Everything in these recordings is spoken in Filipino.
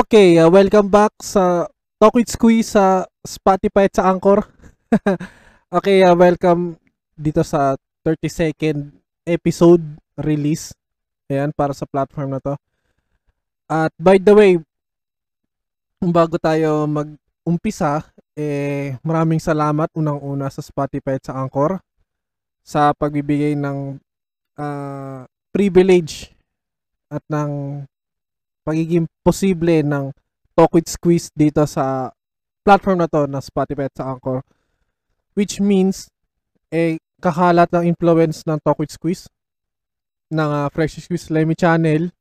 Okay, welcome back sa Talk with Squeeze sa Spotify at sa Anchor. Okay, welcome dito sa 32nd episode release. Ayan, para sa platform na to. At by the way, bago tayo mag-umpisa, maraming salamat unang-una sa Spotify at sa Anchor sa pagbibigay ng privilege at ng pagiging posible ng Talk with Squeeze dito sa platform na to na Spotify at sa Anchor, which means kakalat ng influence ng Talk with Squeeze ng Fresh Squeeze Lemmy Channel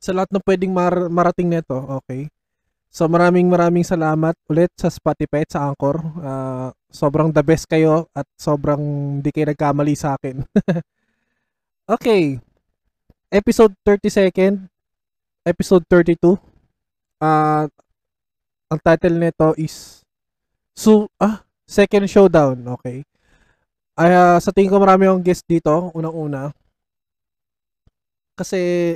sa lahat na pwedeng marating nito. Okay, so maraming salamat ulit sa Spotify at sa Anchor. Sobrang the best kayo at sobrang hindi kayo nagkamali sa akin. Okay, episode 32nd, episode 32. Ang title nito is Second Showdown. Okay. Sa tingin ko marami akong guest dito, unang-una. Kasi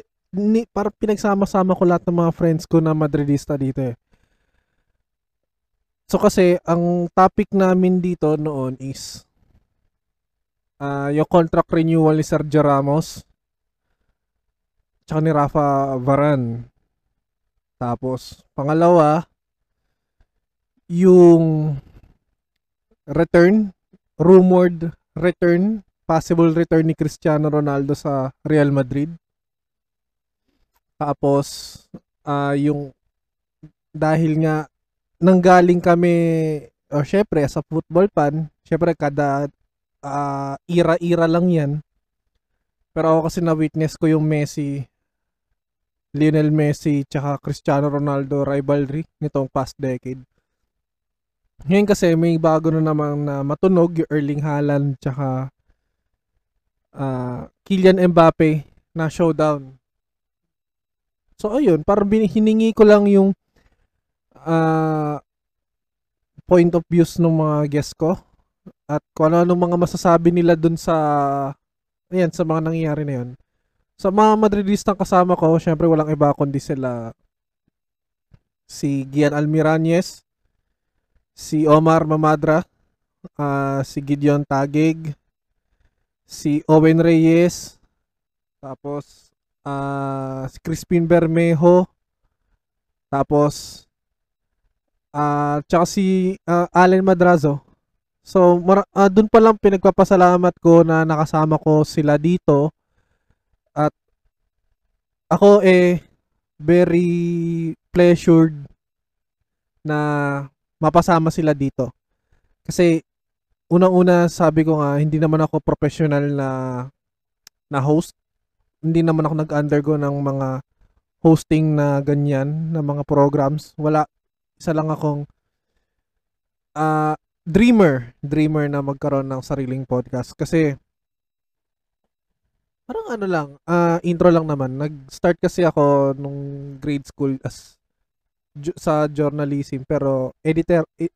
parang pinagsama-sama ko lahat ng mga friends ko na Madridista dito eh. So kasi ang topic namin dito noon is yung contract renewal ni Sergio Ramos tsaka ni Rafa Varane. Tapos, pangalawa, yung return, rumored return, possible return ni Cristiano Ronaldo sa Real Madrid. Tapos, yung dahil nga nanggaling kami, syempre, sa football fan, syempre, kada ira-ira lang yan. Pero ako kasi na-witness ko yung Messi, Lionel Messi tsaka Cristiano Ronaldo rivalry nitong past decade. Ngayon kasi may bago na naman na matunog, yung Erling Haaland tsaka Kylian Mbappe na showdown. So ayun, parang hiningi ko lang yung point of views ng mga guests ko at kung ano mga masasabi nila dun sa ayan, sa mga nangyayari na yun. Sa mga Madridistang kasama ko, syempre walang iba kundi sila si Gian Almiranes, si Omar Mamadra, si Gideon Tagig, si Owen Reyes, tapos si Crispin Bermejo, tapos tsaka si Alan Madrazo. So dun pa lang pinagpapasalamat ko na nakasama ko sila dito. At ako very pleasured na mapasama sila dito. Kasi unang-una sabi ko nga hindi naman ako professional na host. Hindi naman ako nag-undergo ng mga hosting na ganyan, na mga programs. Wala, isa lang akong dreamer na magkaroon ng sariling podcast. Kasi parang ano lang, intro lang naman. Nag-start kasi ako nung grade school sa journalism, pero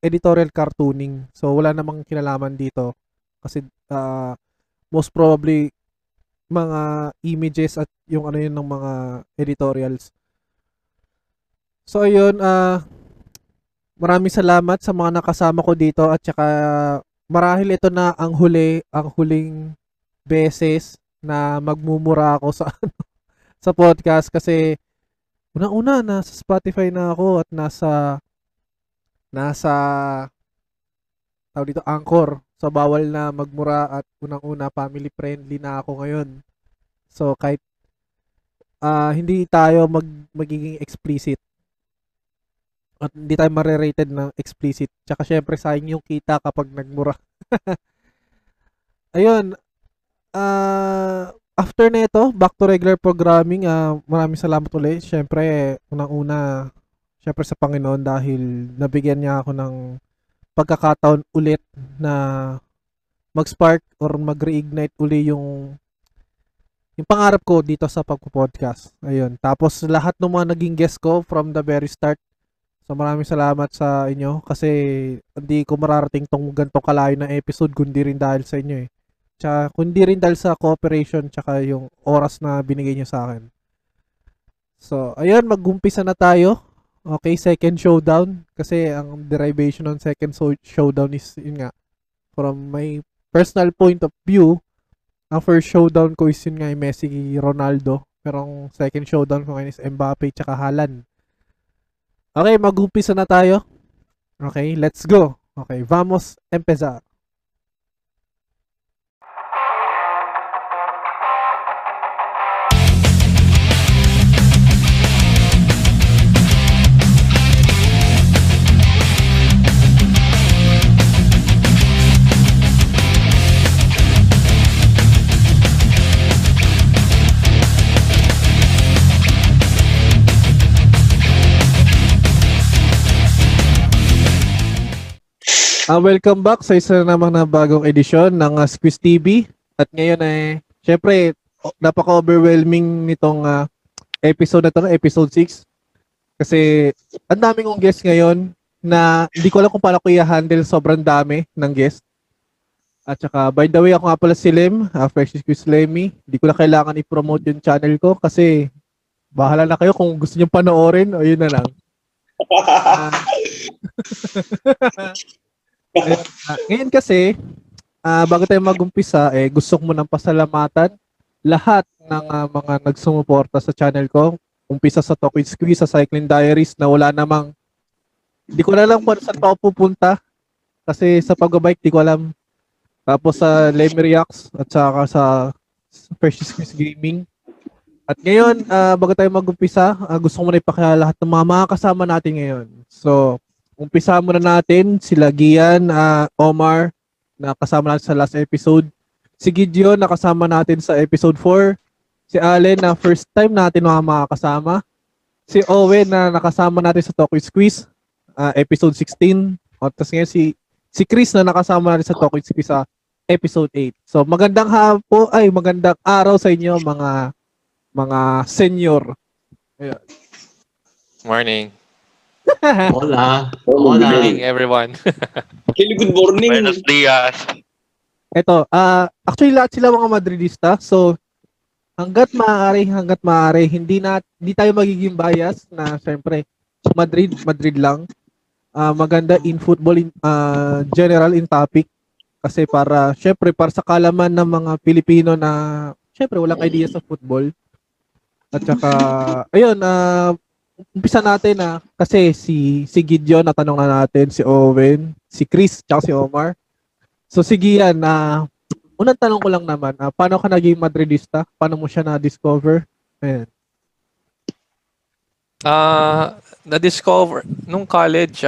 editorial cartooning. So wala namang kinalaman dito. Kasi most probably mga images at yung ano yun ng mga editorials. So ayun, maraming salamat sa mga nakasama ko dito at saka marahil ito na ang huling beses na magmumura ako sa podcast kasi una nasa Spotify na ako at nasa tawag dito Anchor. So bawal na magmura at unang-una family friendly na ako ngayon. So kahit hindi tayo magiging explicit at hindi tayo marerated ng explicit. Tsaka syempre sayang yung kita kapag nagmura. Ayun. After nito, back to regular programming. Maraming salamat ulit. Syempre, unang-una, syempre sa Panginoon dahil nabigyan niya ako ng pagkakataon ulit na mag-spark or mag-reignite uli yung pangarap ko dito sa pagpo-podcast. Ayun. Tapos lahat ng mga naging guest ko from the very start. So maraming salamat sa inyo kasi hindi ko mararating tong ganitong kalayo na episode kundi rin dahil sa inyo eh. Tsaka kundi rin dahil sa cooperation tsaka yung oras na binigay niyo sa akin. So, ayun, mag-umpisa na tayo. Okay, second showdown. Kasi ang derivation ng second showdown is, yun nga, from my personal point of view, ang first showdown ko is yun nga, Messi, Ronaldo. Pero ang second showdown ko ngayon is Mbappe tsaka Haaland. Okay, mag-umpisa na tayo. Okay, let's go. Okay, vamos empezar. Welcome back sa isa namang na bagong edisyon ng Squeeze TV. At ngayon ay, syempre, napaka-overwhelming nitong episode na ito, episode 6. Kasi, ang dami kong guest ngayon na hindi ko alam kung paano ko i-handle, sobrang dami ng guest. At saka, by the way, ako nga pala si Lem, Fresh Squeeze Lemmy. Hindi ko na kailangan i-promote yung channel ko kasi bahala na kayo kung gusto nyo panoorin o yun na lang. Ngayon kasi, bago tayo mag-umpisa, gusto ko munang pasalamatan lahat ng mga nagsumuporta sa channel ko. Umpisa sa Talk with Squeeze, sa Cycling Diaries, na wala namang, hindi ko na lang kung saan pa ako pupunta. Kasi sa pagbabike, di ko alam. Tapos sa Lemmy Reacts, at saka sa Fresh Squeeze Gaming. At ngayon, bago tayo mag-umpisa, gusto ko munang ipakilala lahat ng mga kasama natin ngayon. So, umpisa muna natin sila Gian, Omar, na kasama natin sa last episode. Si Gideon, na kasama natin sa episode 4. Si Allen, na first time natin makakasama. Si Owen, na nakasama natin sa Talk with Squeeze, episode 16. At tapos ngayon si Chris, na nakasama natin sa Talk with Squeeze sa episode 8. So magandang hapon, ay magandang araw sa inyo mga senior. Ayan. Morning. Hola. Hola, everyone. Really good morning. Buenos dias. Ito, actually lahat sila mga Madridista. So, hanggat maaari, hindi tayo magiging bias na syempre Madrid lang. Maganda in football, general in topic. Kasi para sa kalaman ng mga Pilipino na syempre walang idea sa football. At saka, ayun, umpisa natin kasi si Gideon natanong na natin, si Owen, si Chris, tsaka si Omar. So si Gian, unang tanong ko lang naman, paano ka naging Madridista? Paano mo siya na-discover? Ayan. Na-discover, nung college,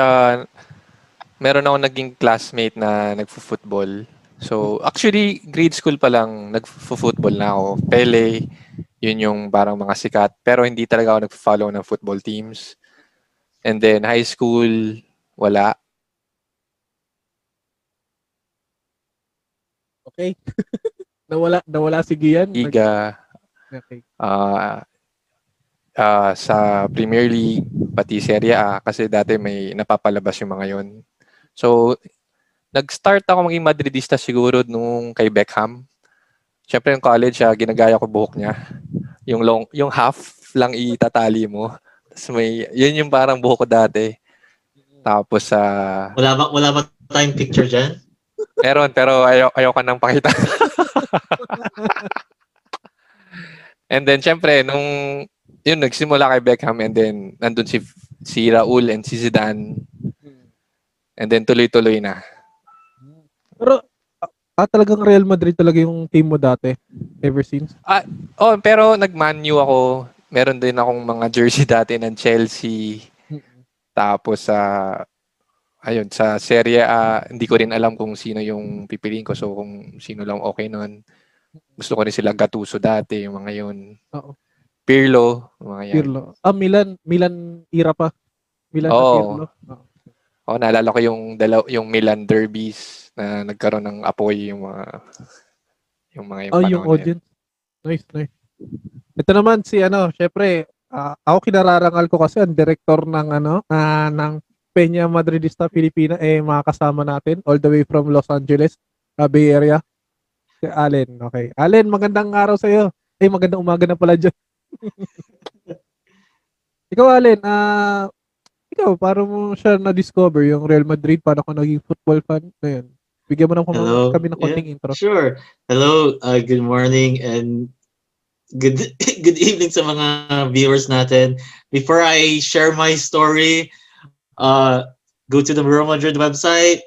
meron akong naging classmate na nagfo-football. So actually, grade school pa lang, nagfo-football na ako. Pele, yun yung parang mga sikat. Pero hindi talaga ako nag-follow ng football teams. And then, high school, wala. Okay. nawala si Gian. Liga. Okay. Sa Premier League, pati Serie A. Kasi dati may napapalabas yung mga yun. So, nag-start ako maging Madridista siguro nung kay Beckham. Siyempre yung college, ginagaya ko buhok niya. Yung long, yung half lang itatali mo. Tapos yun yung parang buhok ko dati. Tapos wala ba time picture dyan? Meron, pero ayaw ka nang pakita. And then siyempre, yun nagsimula kay Beckham and then nandun si Raul and si Zidane. And then tuloy-tuloy na. Pero talagang Real Madrid talaga yung team mo dati, ever since? Pero nag-Man U ako. Meron din akong mga jersey dati ng Chelsea. Tapos, ayun, sa Serie A, hindi ko rin alam kung sino yung pipiliin ko. So, kung sino lang okay nun. Gusto ko rin sila Gattuso dati, yung mga yun. Oo. Pirlo, mga yan. Pirlo. Milan era pa. Milan na Pirlo. Oo. Oh, naalala ko yung Milan derbies na nagkaroon ng apoy yung mga panahon. Oh, yung audience. Nice. Ito naman si syempre, ako kinararangal ko kasi ang director ng ng Peña Madridista Filipina mga kasama natin all the way from Los Angeles, Bay Area. Si Allen. Okay. Allen, magandang araw sa iyo. Magandang umaga na pala diyan. Ikaw, Allen, ikaw, paano mo siya na-discover yung Real Madrid? Paano ko naging football fan? Ngayon, bigyan mo na kami ng konting intro. Sure. Hello, good morning, and good evening sa mga viewers natin. Before I share my story, go to the Real Madrid website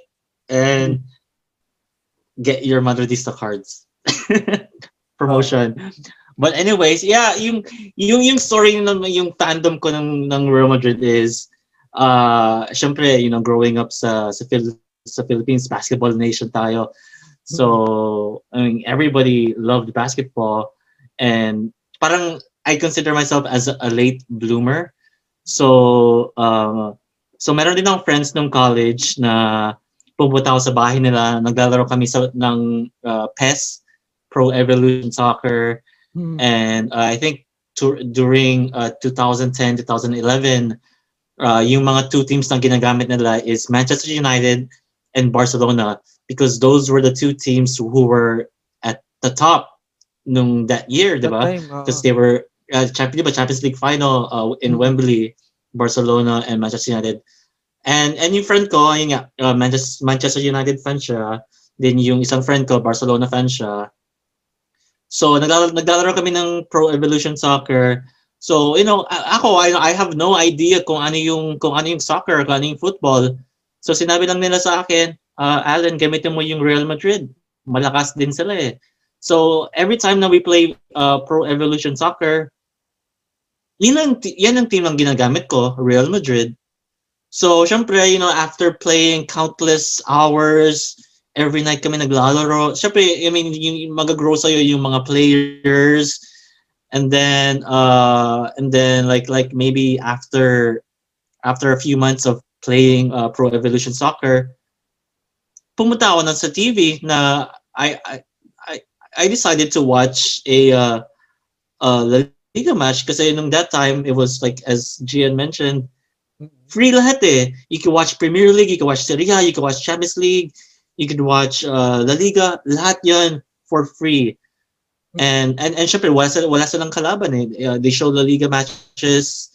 and get your Madridista cards. Promotion. But anyways, yeah, yung story ng yung fandom ko ng Real Madrid is syempre, you know, growing up sa Philippines, basketball nation tayo. So, I mean, everybody loved basketball, and parang I consider myself as a late bloomer. So, so meron din akong friends nung college na pumunta ako sa bahay nila, naglalaro kami ng PES, Pro Evolution Soccer, and I think during 2010, 2011, yung mga two teams na ginagamit nila is Manchester United and Barcelona, because those were the two teams who were at the top nung that year, di ba? Because they were Champions League final in Wembley, Barcelona and Manchester United. And yung friend ko, yung Manchester United fan siya, then yung isang friend ko, Barcelona fan siya. So naglalaro kami ng Pro Evolution Soccer. So, you know, I have no idea kung ano yung soccer, kung ano yung football. So sinabi lang nila sa akin, Alan, gamitin mo yung Real Madrid. Malakas din sila eh. So every time na we play Pro Evolution Soccer, yan ang team ang ginagamit ko, Real Madrid. So, syempre, you know, after playing countless hours, every night kami naglalaro. Syempre, I mean, mag-grow sa'yo yung mga players. And then like maybe after a few months of playing Pro Evolution Soccer, pumunta ako na sa TV na I decided to watch a La Liga match, kasi nung that time, it was like, as Gian mentioned, free lahat eh. You can watch Premier League, you can watch Serie A, you can watch Champions League, you can watch La Liga, lahat yan for free. And syempre, wala silang kalaban eh. They show La Liga matches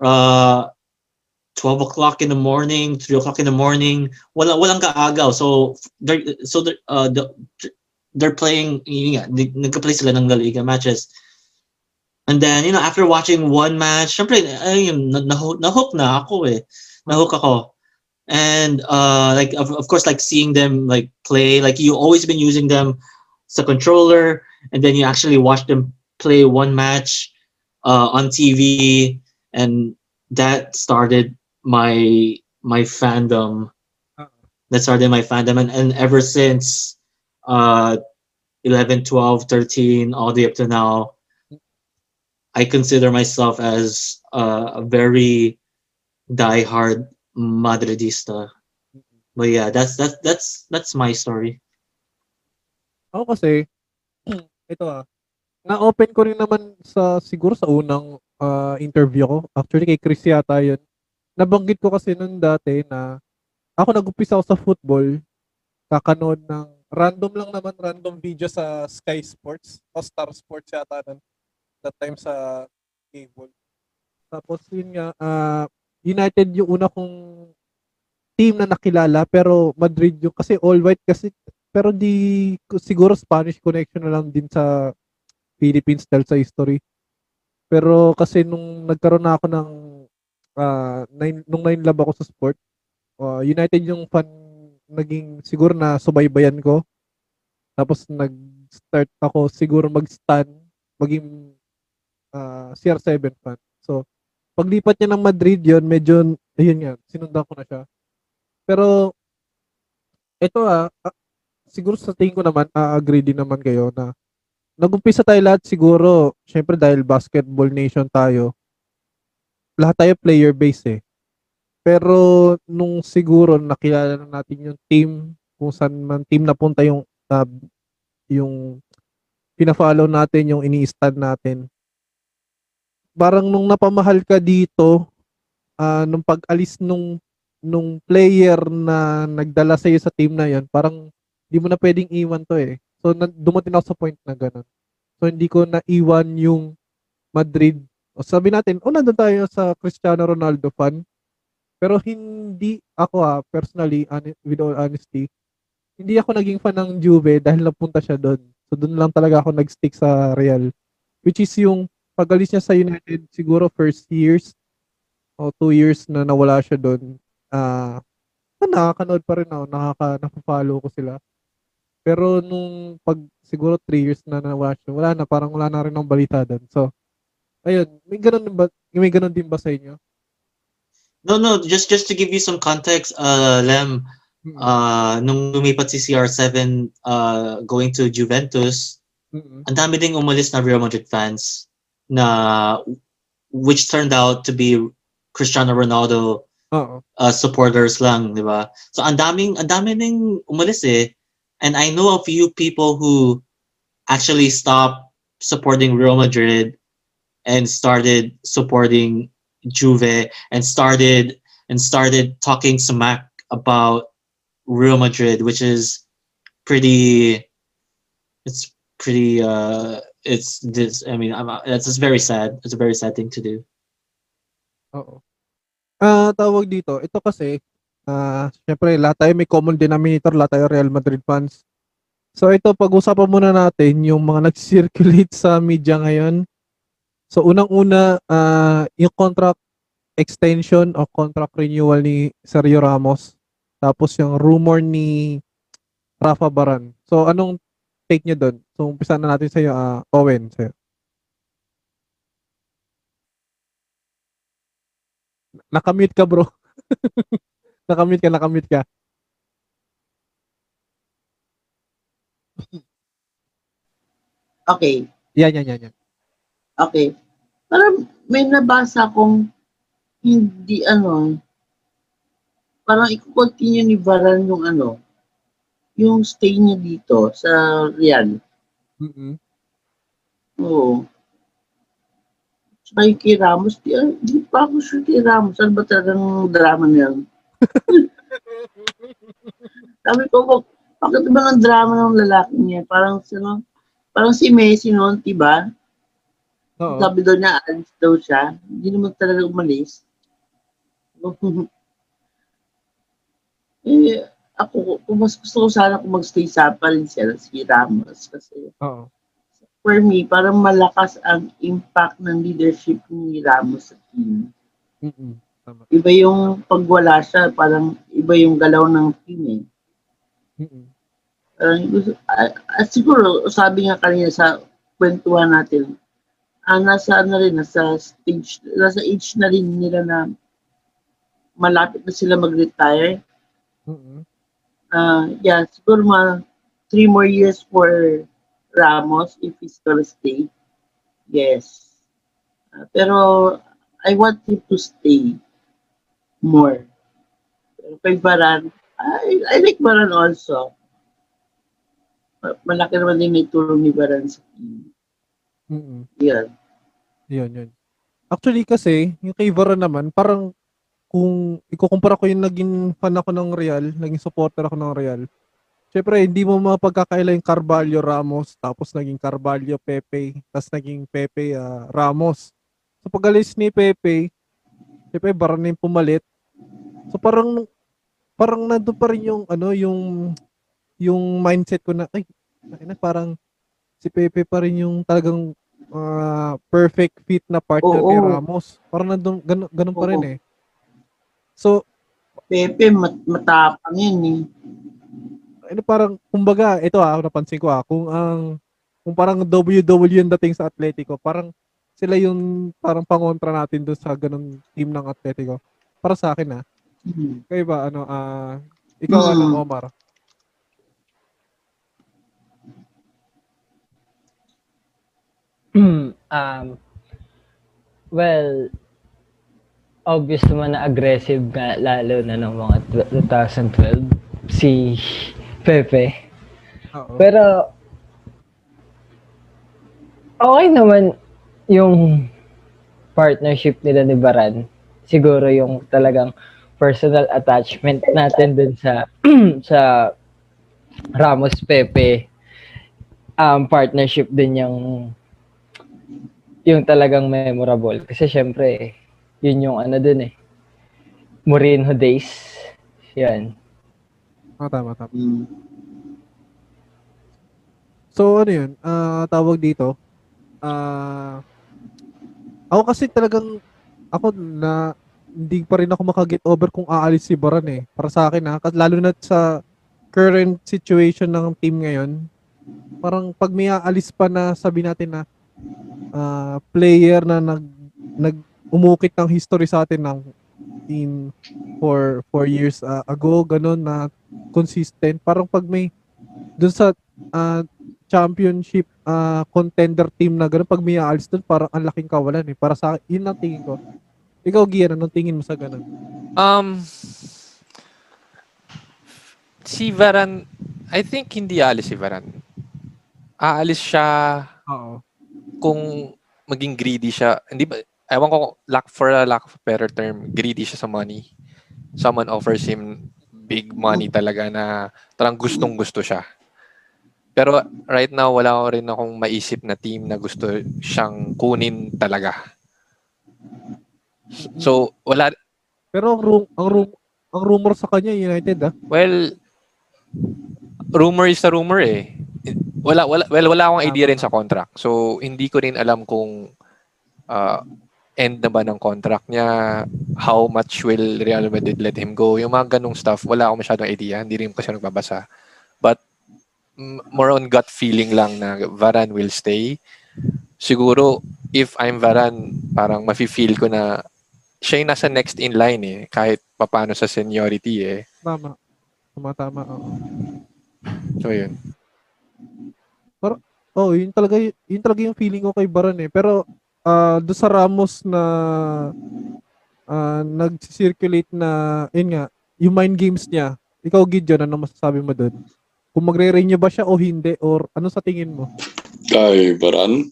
12 o'clock in the morning, 3 o'clock in the morning. Walang kaagaw. So they're playing, nagka-play sila ng La Liga matches. And then, you know, after watching one match, syempre, ayun, na-hook na ako eh. Na-hook ako. And, like, of course, like, seeing them, like, play, like, you always been using them as a controller, and then you actually watch them play one match on TV, and that started my fandom. That started my fandom, and ever since 11, 12, 13, all the way up to now, I consider myself as a very diehard Madridista. But yeah, that's my story. Ako kasi, ito na-open ko rin naman siguro sa unang interview ko. Actually, kay Chris yata yun. Nabanggit ko kasi nun dati na ako nag-umpisa ako sa football, kakanood ng random video sa Sky Sports o Star Sports yata nun. That time sa cable. Tapos yun nga, United yung una kong team na nakilala, pero Madrid yung, kasi all white kasi, pero di siguro Spanish connection na lang din sa Philippines dahil sa history. Pero kasi nung nagkaroon na ako ng nung nainlove ako sa sport, United yung fan naging siguro na subaybayan ko. Tapos nag-start ako siguro mag-stan, maging CR7 fan. So paglipat niya ng Madrid yon, medyo, ayun nga, sinundan ko na siya. Pero, ito siguro sa tingin ko naman, agree din naman kayo na nag-umpisa tayo lahat siguro, syempre dahil basketball nation tayo, lahat tayo player-based eh. Pero, nung siguro nakilala na natin yung team, kung saan man team napunta yung pina-follow natin, yung ini-stan natin, parang nung napamahal ka dito, nung pag-alis nung player na nagdala sa'yo sa team na yon, parang di mo na pwedeng iwan to eh. So, dumating ako sa point na ganun. So, hindi ko naiwan yung Madrid O sabi natin, nandun tayo sa Cristiano Ronaldo fan. Pero hindi ako personally, with all honesty, hindi ako naging fan ng Juve dahil napunta siya doon. So doon lang talaga ako nag-stick sa Real. Which is yung pag-alis niya sa United, siguro first years o 2 years na nawala siya doon. Nakakanood pa rin ako, nakafollow ko sila. Pero nung pag siguro 3 years na nawala siya, wala na rin ng balita doon. So, ayun, may ganun din ba sa inyo? No, just to give you some context, Lem, nung lumipat si CR7 going to Juventus, ang dami ding umalis na Real Madrid fans na which turned out to be Cristiano Ronaldo supporters lang, di ba? So ang daming umalis eh. And I know a few people who actually stopped supporting Real Madrid and started supporting Juve and started talking smack about Real Madrid, which is that's very sad. It's a very sad thing to do. Oo. Tawag dito, ito kasi syempre lahat tayo may common denominator, lahat tayo Real Madrid fans. So ito, pag-usapan muna natin yung mga nag-circulate sa media ngayon. So unang-una, yung contract extension o contract renewal ni Sergio Ramos. Tapos yung rumor ni Rafa Varane. So anong take niyo doon? So umpisa na natin sa iyo, Owen. Sa'yo. Nakamute ka, bro. Nakamute ka. Okay. Yan. Okay. Parang may nabasa akong hindi parang i-continue ni Varane yung yung stay niya dito sa Real. Oo. Tsaka yung kay Ramos, di pa ako sure kay Ramos. Ano ba talagang drama niya? Sabi ko, bakit ba ng drama ng lalaki niya? Parang si Messi noon, diba? Uh-oh. Sabi daw niya, alis daw siya. Hindi naman talaga umalis. Ako, mas gusto ko sana kung mag-stay sa Palencia, si Ramos. Kasi, for me, parang malakas ang impact ng leadership ni Ramos sa team. Iba yung pagwala siya, parang iba yung galaw ng team eh. Parang, at siguro, sabi nga kanina sa kwentuhan natin, nasa age na rin nila na malapit na sila mag-retire. Siguro mga 3 more years for Ramos if he's gonna stay. Yes. Pero I want him to stay more. Pero kay Varane, I like Varane also. Malaki naman din may tulong ni Varane sa team. Yeah. Yun. Actually kasi, yung kay Varane naman, parang kung ikukumpara ko yung naging fan ako ng Real, naging supporter ako ng Real, syempre hindi mo mapagkakaila yung Carvalho Ramos, tapos naging Carvalho Pepe, tapos naging Pepe Ramos. So pag-alis ni Pepe, syempre Varane yung pumalit. So parang nandun pa rin yung yung mindset ko na parang si Pepe pa rin yung talagang perfect fit na partner kay Ramos. Parang nandun, ganun pa rin eh. So, Pepe, matapang yun eh. Parang, kumbaga, ito napansin ko kung parang WW yung dating sa Atletico, parang sila yung parang pangontra natin doon sa ganung team ng Atletico. Para sa akin Kaya ba, ikaw Omar? Well, obvious naman na aggressive nga lalo na ng mga 2012 si Pepe. Pero okay naman yung partnership nila ni Varane. Siguro yung talagang personal attachment natin dun sa sa Ramos Pepe partnership din yung yung talagang memorable. Kasi syempre, yun yung ano dun eh. Mourinho days. Yan. Tama. So, ano yun? Tawag dito. Ako kasi talagang, ako na, hindi pa rin ako makaget over kung aalis si Varane eh. Para sa akin ha. Lalo na sa current situation ng team ngayon. Parang pag may aalis pa na sabi natin na player na nag-umukit ng history sa atin ng team for 4 years ago, ganun na consistent. Parang pag may dun sa championship contender team na ganun, pag may aalis dun, parang ang laking kawalan eh. Para sa akin, yun ang tingin ko. Ikaw, Gian, anong tingin mo sa ganun? Si Varane, I think hindi aalis si Varane. Aalis siya. Oo. Kung maging greedy siya, hindi ba, ewan ko, lack of a better term, greedy siya sa money. Someone offers him big money talaga na talagang gustong-gusto siya. Pero right now, wala ko rin akong maisip na team na gusto siyang kunin talaga. So, wala. Pero ang rumor sa kanya, United ah? Well, rumor is a rumor eh. Wala akong idea rin sa contract. So, hindi ko rin alam kung end na ba ng contract niya, how much will Real Madrid let him go. Yung mga ganung stuff, wala akong masyadong idea. Hindi rin kasi nagbabasa. But, more on gut feeling lang na Varane will stay. Siguro, if I'm Varane, parang mafe-feel ko na siya yung nasa next in line eh. Kahit papano sa seniority eh. Tama. So, yun. Pero, yun talaga yung feeling ko kay Varane eh. Pero, doon sa Ramos na nag-circulate na, yun nga, yung mind games niya. Ikaw, Gideon, ano masasabi mo doon? Kung magre-renew ba siya o hindi? Or ano sa tingin mo? Kay Varane?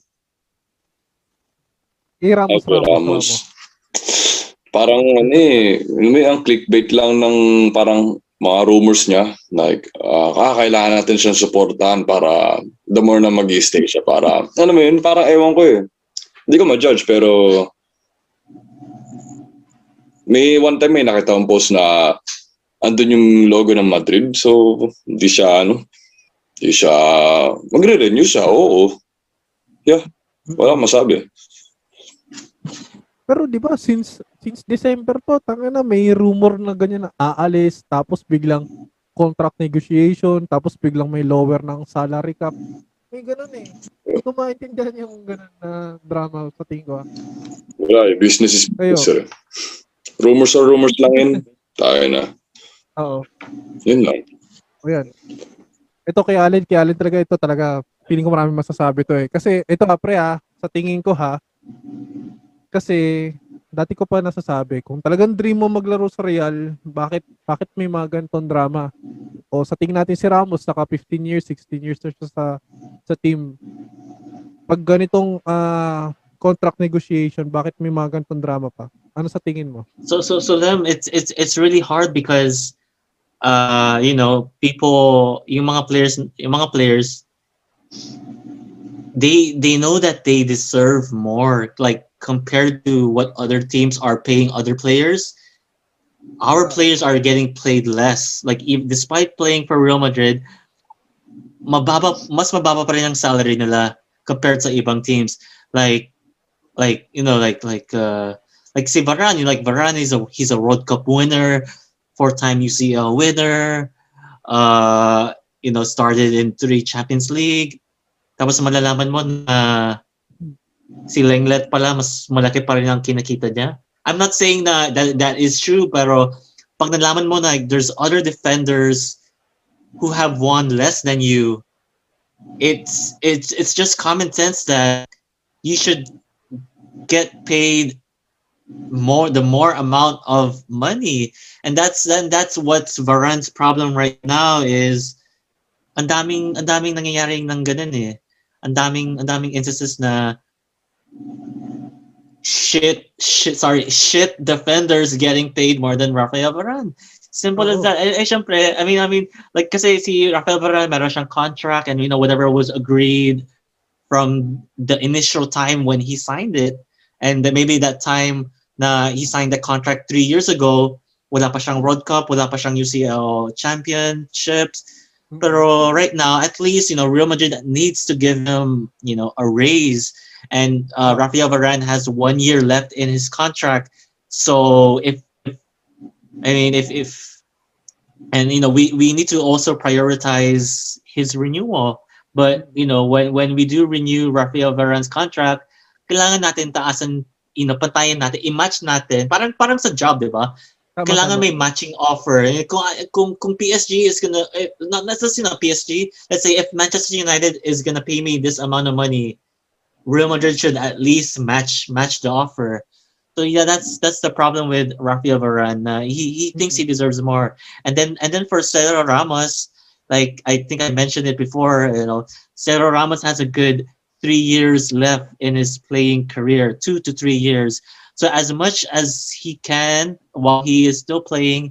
Ramos. Parang, ano eh, ang clickbait lang ng parang mga rumors niya, like, kailangan natin siyang supportahan para the more na mag-i-stay siya para, ano mo yun, parang ewan ko eh. Hindi ko ma-judge, pero may one time may nakita akong post na andun yung logo ng Madrid, so hindi siya, magre-renew siya, oo. Yeah, wala masabi. Pero di ba since December po, tanga na may rumor na ganyan na aalis, tapos biglang contract negotiation, tapos biglang may lower ng salary cap. May ganun eh. Hindi ko maintindihan yung ganun na drama sa tingin ko. Wala, business is business. Rumors are rumors lang yun. Tayo na. Oo. Yun lang. O yan. Ito kay Allen talaga, ito talaga. Feeling ko maraming masasabi to eh. Kasi ito ha, pre ha, sa tingin ko ha, kasi dati ko pa nasasabi, kung talagang dream mo maglaro sa Real, bakit may mga ganitong drama? O sa tingin natin si Ramos, naka 15 years, 16 years na siya sa team. Pag ganitong contract negotiation, bakit may mga ganitong drama pa? Ano sa tingin mo? So Lem, it's really hard because you know, people, yung mga players they know that they deserve more, like compared to what other teams are paying other players. Our players are getting played less. Like, despite playing for Real Madrid, mas mababa pa rin ang salary nila compared sa ibang teams. Like you know, like si Varane. Like Varane he's a World Cup winner, 4-time UCL winner. You know, started in 3 Champions League. Tapos malalaman mo na si Lenglet pala, mas malaki pa rin ang kinakita niya. I'm not saying that is true, pero pag nalaman mo na there's other defenders who have won less than you, it's just common sense that you should get paid the more amount of money. And that's what's Varane's problem right now is ang daming nangyayaring ng ganun eh. Ang daming instances na shit defenders getting paid more than Rafael Varane. Simple as that. Syempre, I mean, like kasi si Rafael Varane meron siyang contract and you know whatever was agreed from the initial time when he signed it, and then maybe that time na he signed the contract 3 years ago, wala pa siyang World Cup, wala pa siyang UCL championships. Pero right now, at least, you know, Real Madrid needs to give him, you know, a raise. And Rafael Varane has 1 year left in his contract. So we need to also prioritize his renewal. But, you know, when we do renew Rafael Varane's contract, kailangan natin taasan, you know, pantayan natin, i-match natin. Parang sa job, di ba? Kailangan may matching offer. Kung PSG is gonna, let's say if Manchester United is gonna pay me this amount of money, Real Madrid should at least match the offer. So yeah, that's the problem with Rafael Varane. He thinks he deserves more. And then for Sergio Ramos, like I think I mentioned it before, you know, Sergio Ramos has a good 3 years left in his playing career, 2 to 3 years. So as much as he can while he is still playing,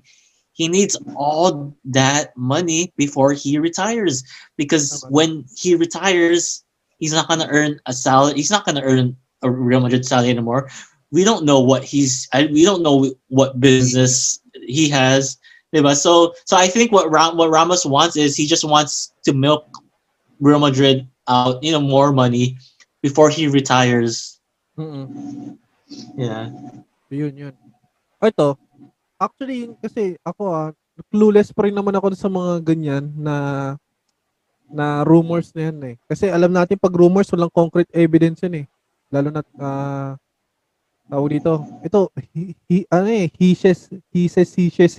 he needs all that money before he retires. Because when he retires, he's not gonna earn a salary. He's not gonna earn a Real Madrid salary anymore. We don't know what we don't know what business he has. So I think what Ramos wants is he just wants to milk Real Madrid out, you know, more money before he retires. Mm-mm. Yeah. Yun. O ito, actually, kasi ako clueless pa rin naman ako sa mga ganyan na rumors na yan eh. Kasi alam natin pag rumors, walang concrete evidence yan eh. Lalo na, dito, ito, he says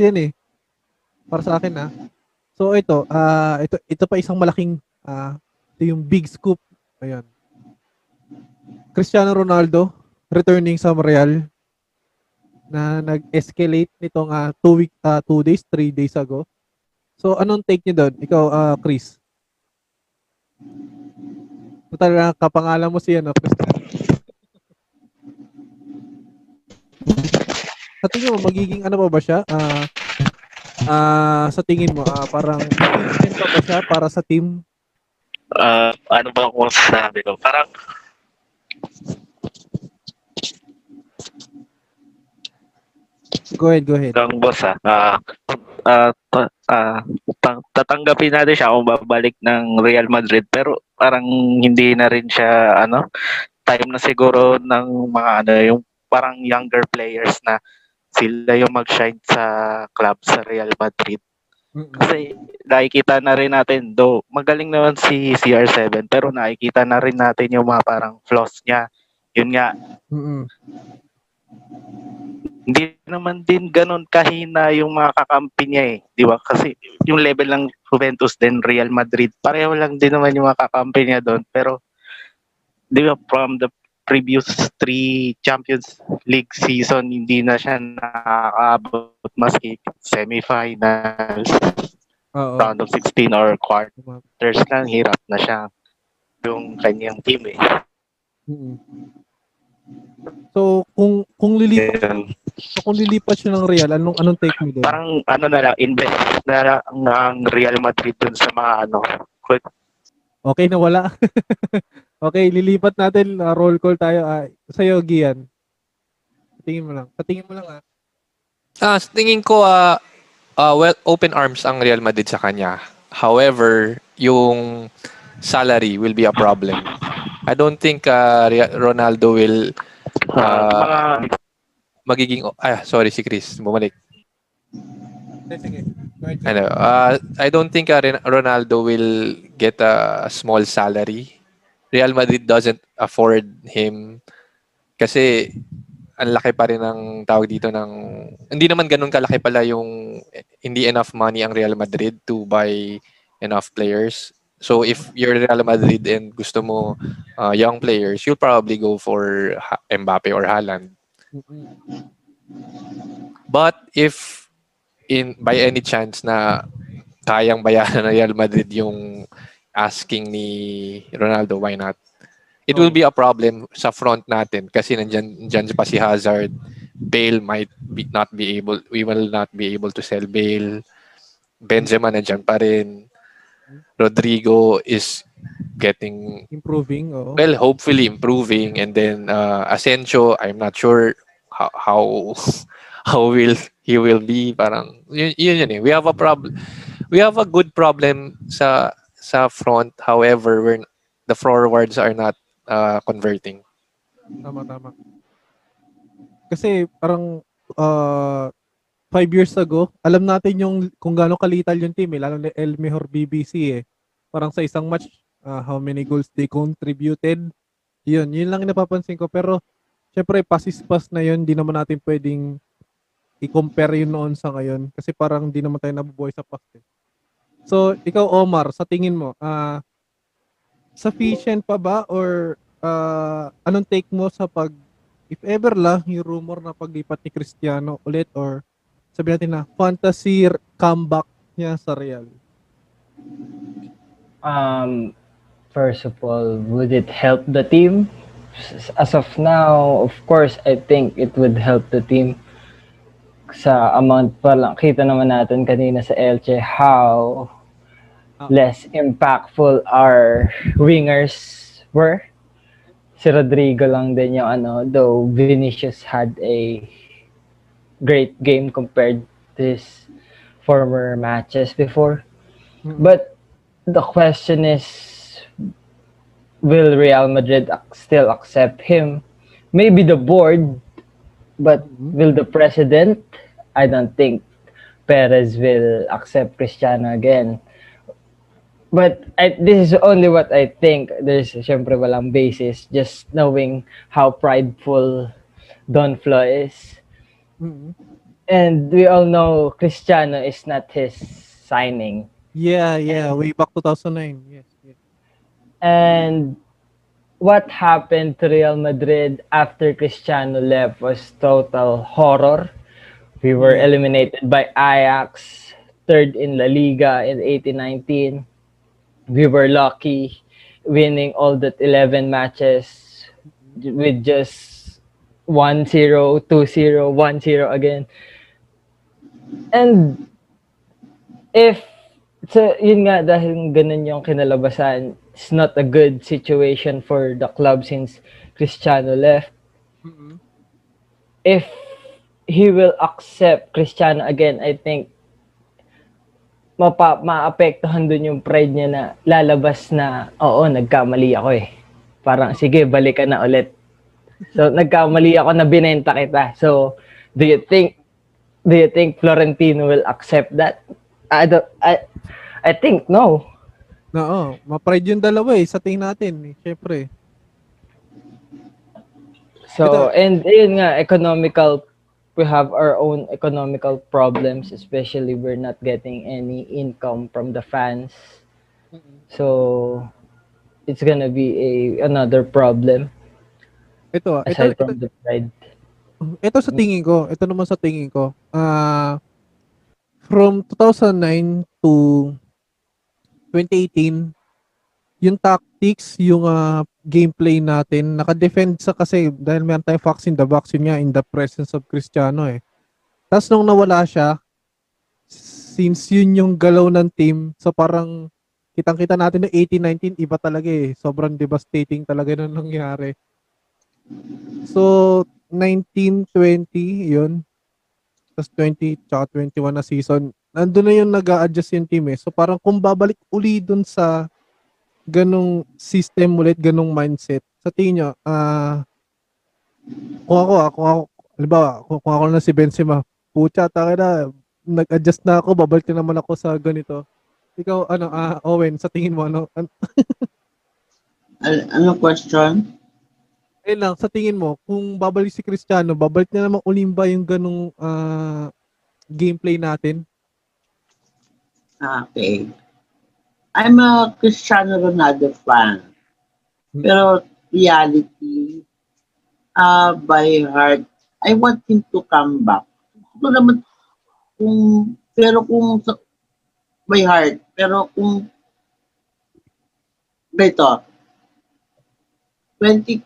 yan eh. Para sa akin ah. So ito, ito pa isang malaking, ito yung big scoop. Ayan. Cristiano Ronaldo, returning sa Real na nag-escalate nitong 3 days ago. So, anong take niyo doon? Ikaw, Chris? Talaga, kapangalan mo siya, no? Sa tingin mo, magiging ano pa ba siya? Sa tingin mo, parang magiging pa ba siya para sa team? Ano ba kung sasabi ko? Parang Go ahead. Ang boss tatanggapin natin siya kung babalik ng Real Madrid, pero parang hindi na rin siya time na siguro ng mga yung parang younger players na sila yung mag-shine sa club sa Real Madrid. Kasi nakikita na rin natin, though magaling naman si CR7, pero nakikita na rin natin yung mga parang flaws niya. Yun nga. Hindi naman din ganun kahina yung mga kakampi niya eh. Di ba? Kasi yung level ng Juventus din, Real Madrid, pareho lang din naman yung mga kakampi niya doon. Pero, di ba, from the previous 3 Champions League season, hindi na siya nakakaabot maski semifinals, round of 16 or quarters lang. Hirap na siya yung kanyang team eh. So, kung lilipat siya ng Real, anong take mo doon? Parang invest na ng Real Madrid doon sa mga quick. Okay, nawala. Okay, lilipat natin, roll call tayo. Sa'yo, Gian. Sa tingin mo lang. Sa tingin ko, open arms ang Real Madrid sa kanya. However, yung salary will be a problem. I don't think Ronaldo will magiging sorry si Chris bumalik. I don't think Ronaldo will get a small salary. Real Madrid doesn't afford him kasi ang laki pa rin ng tawag dito ng hindi naman ganun kalaki pala yung hindi enough money ang Real Madrid to buy enough players. So if you're Real Madrid and gusto mo young players, you'll probably go for Mbappe or Haaland. But if by any chance na kayang bayaran ng Real Madrid yung asking ni Ronaldo, why not? It will be a problem sa front natin kasi nandiyan pa si Hazard. Bale we will not be able to sell Bale. Benzema nandiyan pa rin. Rodrigo is getting improving. Oo. Well, hopefully improving, and then Asensio, I'm not sure how will he will be. Parang yun eh. We have a problem. We have a good problem sa front. However, the forwards are not converting. Tama. Kasi parang 5 years ago, alam natin yung kung gaano kalital yung team, eh, lalo na El Mejor BBC eh. Parang sa isang match, how many goals they contributed. Yun lang napapansin ko. Pero syempre, pass na yun. Di naman natin pwedeng i-compare yun noon sa ngayon. Kasi parang di naman tayo nabubuhay sa past. Eh. So, ikaw Omar, sa tingin mo, sufficient pa ba? Or anong take mo sa pag, if ever lang, yung rumor na paglipat ni Cristiano ulit or sabi natin na fantasy comeback niya sa Real? First of all, would it help the team? As of now, of course, I think it would help the team. Sa amount pa lang, kita naman natin kanina sa Elche how less impactful our wingers were. Si Rodrigo lang din yung though Vinicius had a great game compared to his former matches before. But the question is, will Real Madrid still accept him? Maybe the board, but will the president? I don't think Perez will accept Cristiano again. But this is only what I think. There's syempre walang basis, just knowing how prideful Don Flo is. Mm-hmm. And we all know Cristiano is not his signing. Yeah, way back 2009. Yes. And what happened to Real Madrid after Cristiano left was total horror. We were eliminated by Ajax, third in La Liga in 2018-19. We were lucky winning all the 11 matches with just 1-0, 2-0, 1-0 again. And if, so yun nga, dahil ganun yung kinalabasan, it's not a good situation for the club since Cristiano left. Mm-hmm. If he will accept Cristiano again, I think maapektuhan dun yung pride niya na lalabas na, oo, nagkamali ako eh. Parang, sige, balikan na ulit. So nagkamali ako na binenta kita. So do you think Florentino will accept that? I think no. Oo, ma-pride yung dalawa eh sa tingin natin, syempre. So and yun nga, economical, we have our own economical problems, especially we're not getting any income from the fans. So it's gonna be another problem. Ito sa tingin ko, from 2009 to 2018, yung tactics, yung gameplay natin, naka-defend sa kasi dahil meron tayong fox in the box, yun nga, in the presence of Cristiano eh. Tapos nung nawala siya, since yun yung galaw ng team, so parang kitang-kita natin na 18-19, iba talaga eh. Sobrang devastating talaga yung nangyari. So, 19-20, yun. Tapos 20, tsaka 21 na season. Nandun na yung nag-a-adjust yung team eh. So, parang kung babalik uli dun sa ganong system ulit, ganong mindset. Sa tingin nyo, kung ako, halimbawa, kung ako na si Benzema, pucha, taka na, nag-adjust na ako, babalik na naman ako sa ganito. Ikaw, Owen, sa tingin mo, Anong question? Lang, sa tingin mo, kung babalik si Cristiano, babalik na naman ulimba yung ganung gameplay natin? Okay. I'm a Cristiano Ronaldo fan. Pero reality, by heart, I want him to come back. Ito naman, pero kung by heart, pero kung beto, 20%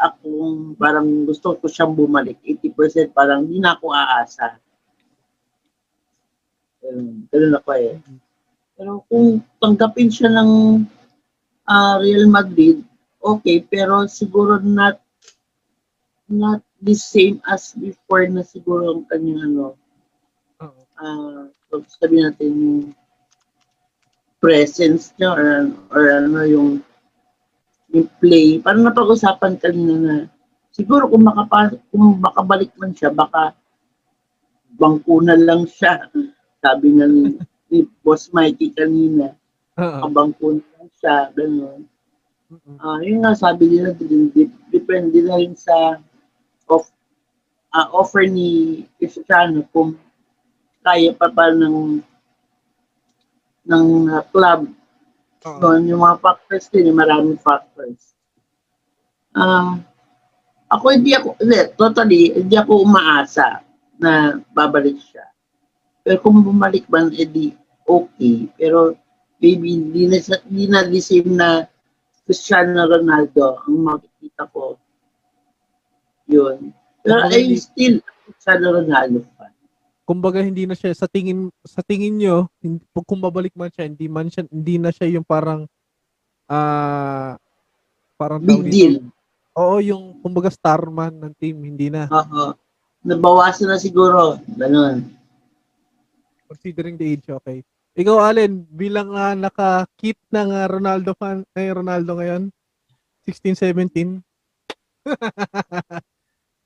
akong parang gusto ko siyang bumalik. 80% parang hindi na ako aasa. Ganun ako eh. Pero kung tanggapin siya ng Real Madrid, okay, pero siguro not the same as before na siguro ang kanyang sabi natin yung presence niya or ano yung play. Parang napag-usapan kanina na siguro kung makabalik lang siya, baka bangkuna lang siya. Sabi nga ni Boss Mikey kanina, bangkuna lang siya, gano'n. Yun nga, sabi din natin, depende na rin sa offer ni Cristiano kung kaya pa pa ng club. So, yung mga factors din, yung maraming factors. Hindi ako umaasa na babalik siya. Pero kung bumalik man, edi okay. Pero maybe hindi na the same na Cristiano Ronaldo ang makikita ko. Yun. Pero I still Cristiano Ronaldo fan. Kumbaga hindi na siya sa tingin niyo kung babalik man siya, hindi na siya yung parang big deal. Oo, yung kumbaga starman ng team, hindi na. Oo. Nabawasan na siguro, ganun. Considering the age, okay. Ikaw Allen, bilang naka-kit ng Ronaldo fan, Ronaldo ngayon, 16, 17.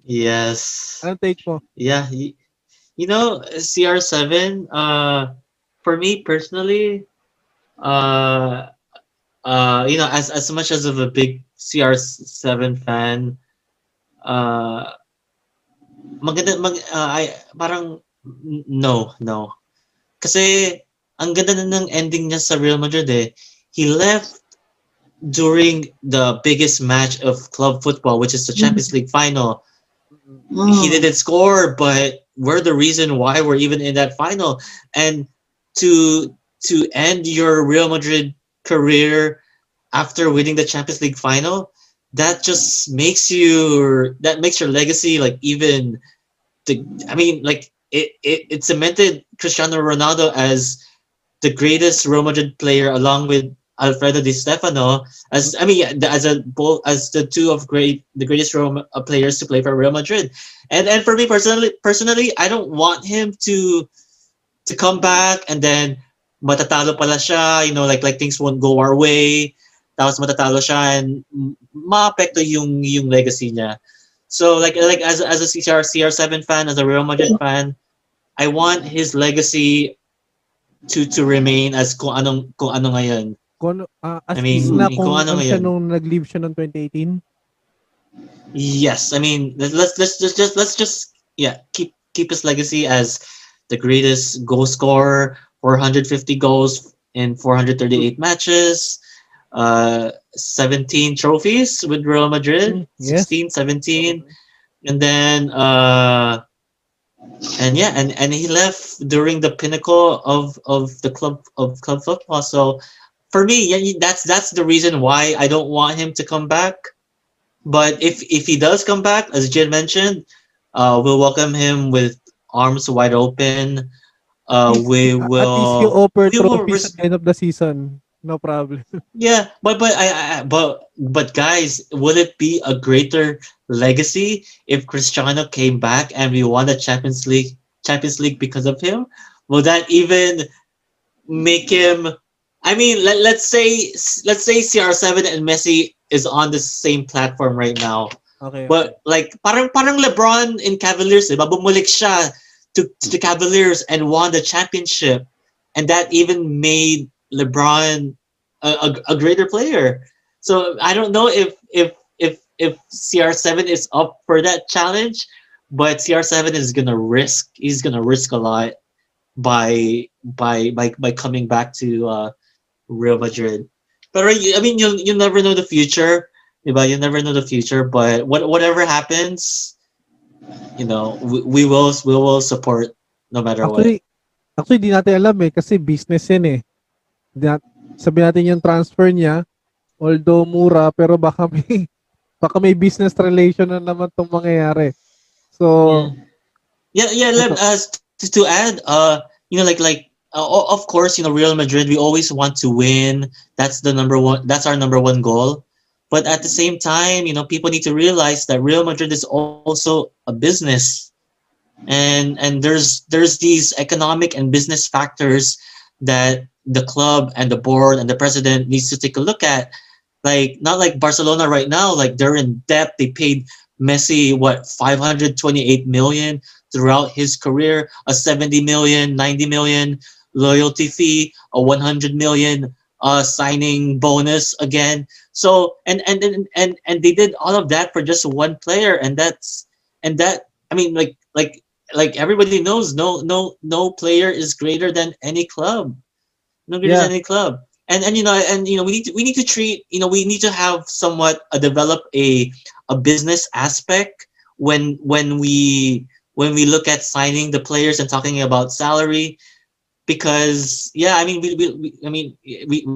Yes. Anong take mo? Yeah, you know, CR7, for me personally, you know, as much as of a big CR7 fan, no. Kasi ang ganda na ng ending niya sa Real Madrid eh. He left during the biggest match of club football, which is the Champions League final. He didn't score, but we're the reason why we're even in that final. And to end your Real Madrid career after winning the Champions League final, that makes your legacy like even. It cemented Cristiano Ronaldo as the greatest Real Madrid player, along with Alfredo Di Stefano, as the greatest Real players to play for Real Madrid, and for me personally, I don't want him to come back and then matatalo pala siya, you know, like things won't go our way, tapos matatalo siya and maapekto yung legacy niya. So like as a CR7 fan, as a Real Madrid fan, I want his legacy to remain as kung ano ngayon. Nung nag-leave siya noong 2018? Yes, I mean, let's just keep his legacy as the greatest goal scorer, 450 goals in 438 matches, 17 trophies with Real Madrid, 16, 17, and then and he left during the pinnacle of the club football. So for me, that's the reason why I don't want him to come back. But if he does come back, as Jin mentioned, we'll welcome him with arms wide open. At least you offer trophies at the end of the season. No problem. Yeah, but guys, would it be a greater legacy if Cristiano came back and we won the Champions League because of him? Will that even make him? I mean, let's say CR7 and Messi is on the same platform right now. Okay. But like parang LeBron in Cavaliers, diba? Bumulik siya to the Cavaliers and won the championship, and that even made LeBron a greater player. So I don't know if CR7 is up for that challenge, but CR7 is gonna risk. He's gonna risk a lot by coming back to Real Madrid. But I mean, you'll never know the future, but you never know the future. But whatever happens, you know, we will support no matter what. Actually, di natin alam eh, kasi business yan eh. Sabi natin yung transfer niya, although mura, pero baka may business relation na naman itong mangyayari. So yeah. Let us to add, you know, like of course, you know, Real Madrid, we always want to win. That's the number one. That's our number one goal. But at the same time, you know, people need to realize that Real Madrid is also a business, and there's these economic and business factors that the club and the board and the president needs to take a look at. Like, not like Barcelona right now, like they're in debt. They paid Messi, what, 528 million throughout his career, a 70 million, 90 million loyalty fee, a 100 million signing bonus again. So and they did all of that for just one player, and that I mean, like everybody knows, no player is greater than any club. No greater than any club. And we need to treat, you know, we need to have somewhat develop a business aspect when we look at signing the players and talking about salary, because we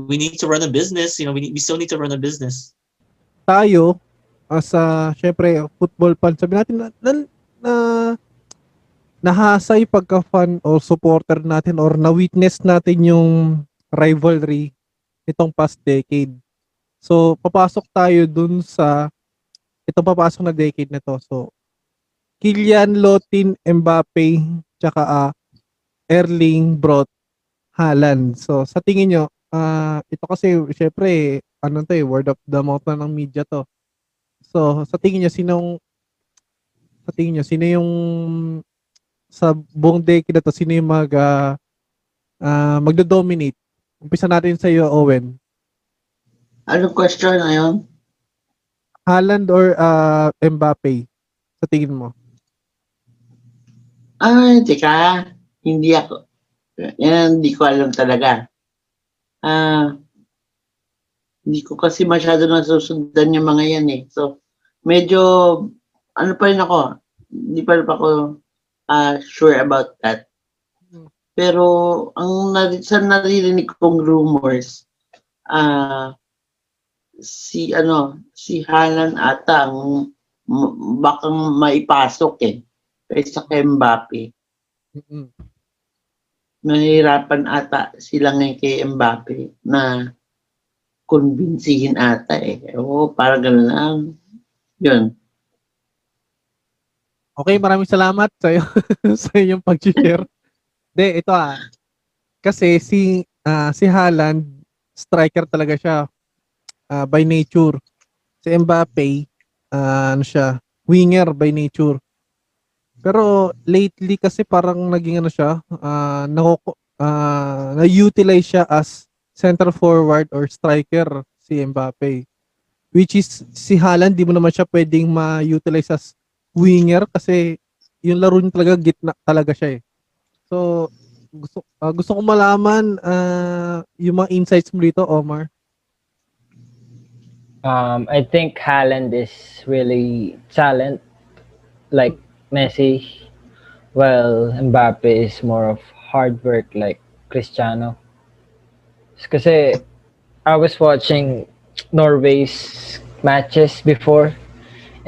need to run a business, you know, we still need to run a business. Tayo as syempre football fan, sabi natin na nahasay pagka fan or supporter natin or na-witness natin yung rivalry itong past decade. So papasok tayo dun sa itong papasok na decade na to. So Kylian Mbappe tsaka Erling Haaland. So sa tingin nyo, ito kasi syempre word of the mouth na ng media to. So sa tingin nyo sino yung sa buong decade na to, sino yung magdo-dominate? Umpisa natin sa iyo, Owen. Anong question na yun? Haaland or Mbappe? Sa tingin mo? Teka. Hindi ko alam talaga. Hindi ko kasi masyado nasusundan yung mga yan eh. So, medyo, hindi pa rin ako sure about that. Pero ang naririnig kong rumors, si Haaland ata ang bakang maipasok eh kaysa kay Mbappe. Mm-hmm. Nahihirapan ata sila ngayon kay Mbappe na kumbinsihin ata eh. Oo, parang gano'n lang. Yun. Okay, maraming salamat sa'yo sa inyong pag-share. De, ito kasi si Haaland, striker talaga siya by nature. Si Mbappe, winger by nature. Pero lately kasi parang naging na-utilize siya as central forward or striker si Mbappe. Which is, si Haaland, di mo naman siya pwedeng ma-utilize as winger kasi yung laro niya talaga gitna talaga siya eh. So, gusto kong malaman yung mga insights mo dito, Omar. I think Haaland is really talent like Messi, while Mbappe is more of hard work like Cristiano. Kasi I was watching Norway's matches before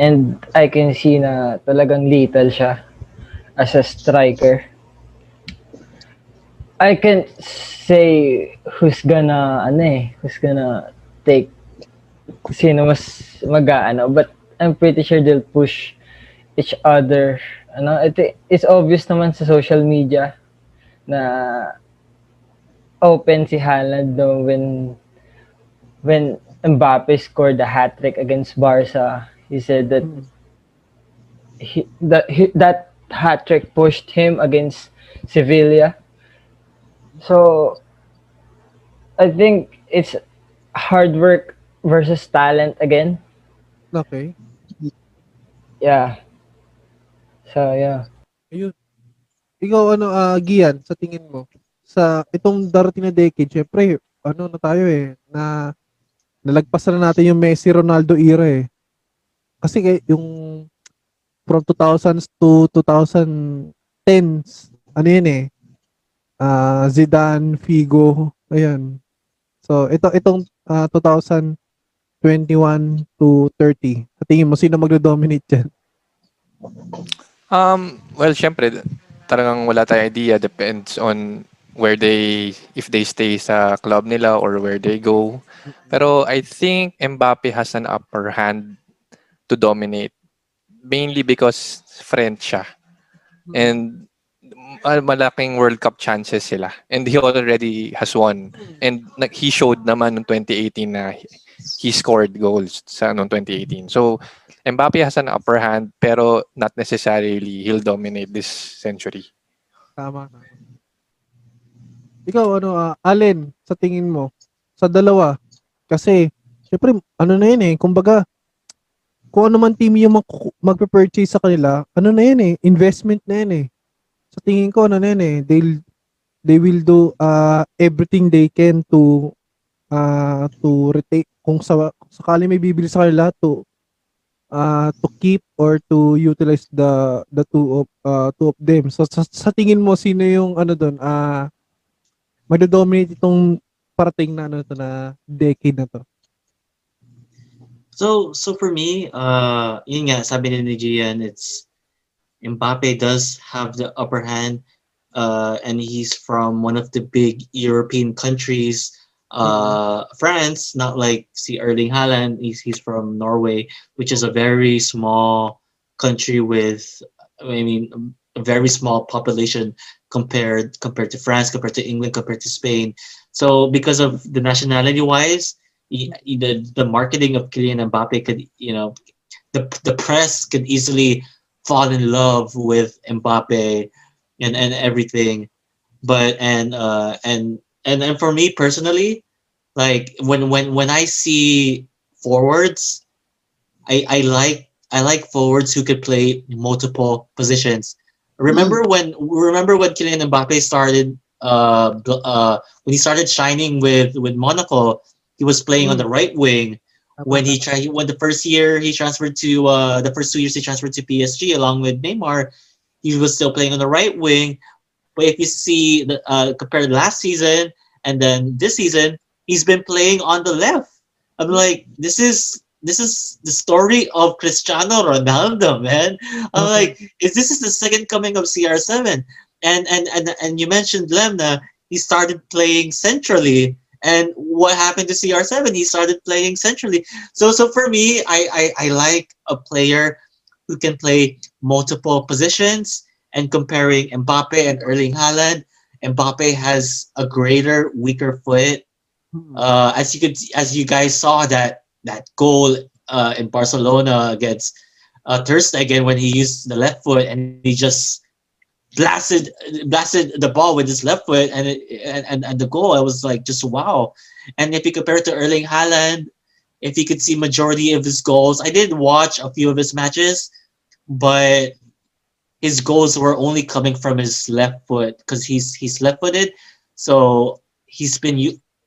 and I can see na talagang lethal siya as a striker. I can't say who's gonna take sino mas mag-aano, but I'm pretty sure they'll push each other. It's obvious naman sa social media na open si Haaland no, when Mbappe scored the hat-trick against Barca. He said that that hat-trick pushed him against Sevilla. So, I think it's hard work versus talent again. Okay. Yeah. So, yeah. Ayun. Ikaw, Gian, sa tingin mo? Sa itong darating na decade, syempre, na tayo eh, na nalagpasan na natin yung Messi-Ronaldo era eh. Kasi yung from 2000s to 2010s, Zidane, Figo, ayan. So, itong 2021 to 30. Sa tingin mo, sino magdo-dominate dyan? Well, syempre, talagang wala tayong idea. Depends on where they, if they stay sa club nila or where they go. Pero I think Mbappe has an upper hand to dominate, mainly because French siya. And malaking World Cup chances sila. And he already has won. And he showed naman noong 2018 na he scored goals sa noong 2018. So Mbappe has an upper hand, pero not necessarily he'll dominate this century. Tama. Ikaw, Allen, sa tingin mo, sa dalawa, kasi, syempre, ano na yun eh, kumbaga, kung ano man team yung mag-purchase sa kanila, ano na yun eh, investment na yun eh. Sa tingin ko, ano na yun eh, they will do everything they can to retain, kung sakali may bibili sa kanila, to keep or to utilize the two of them. So, sa tingin mo, sino yung, ano doon, magdodominate itong parating na ano to na decade na to. So for me, yun nga sabi ni Gian, it's Mbappe does have the upper hand, and he's from one of the big European countries, France, not like si Erling Haaland, he's from Norway, which is a very small country with a very small population compared to France, compared to England, compared to Spain. So because of the nationality-wise, the marketing of Kylian Mbappe could, the press could easily fall in love with Mbappe and everything. But and for me personally, like when I see forwards, I like forwards who could play multiple positions. Remember when Kylian Mbappe started when he started shining with Monaco, he was playing on the right wing. The first 2 years he transferred to PSG along with Neymar, he was still playing on the right wing. But if you see compared last season and then this season, he's been playing on the left. I'm like, this is the story of Cristiano Ronaldo, man. I'm like, this is the second coming of CR7. And you mentioned Lemna, he started playing centrally. And what happened to CR7? He started playing centrally. So for me, I like a player who can play multiple positions. And comparing Mbappe and Erling Haaland, Mbappe has a greater, weaker foot. As you guys saw that goal in Barcelona against Ter Stegen, when he used the left foot and he just blasted the ball with his left foot and the goal. I was like, just wow. And if you compare it to Erling Haaland, if you could see majority of his goals, I did watch a few of his matches, but his goals were only coming from his left foot because he's left-footed. So he's been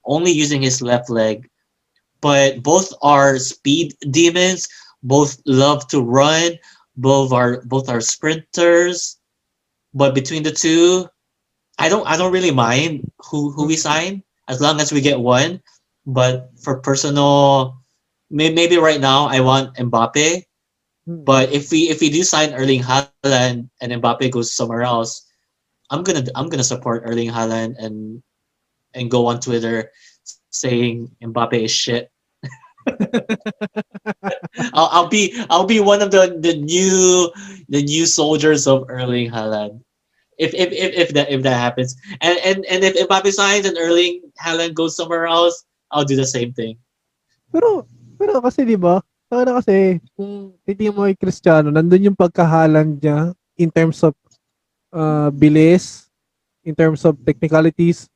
only using his left leg. But both are speed demons. Both love to run. Both are sprinters. But between the two, I don't really mind who we sign as long as we get one. But for personal, maybe right now I want Mbappe. But if we do sign Erling Haaland and Mbappe goes somewhere else, I'm gonna support Erling Haaland and go on Twitter saying Mbappe is shit. I'll be one of the new soldiers of Erling Haaland. If that happens, and if Mbappe signs and Erling Haaland goes somewhere else, I'll do the same thing. Pero kasi di ba? Kasi kung titingnan mo kay Cristiano, nandun yung pagka-Haaland niya in terms of bilis, in terms of technicalities.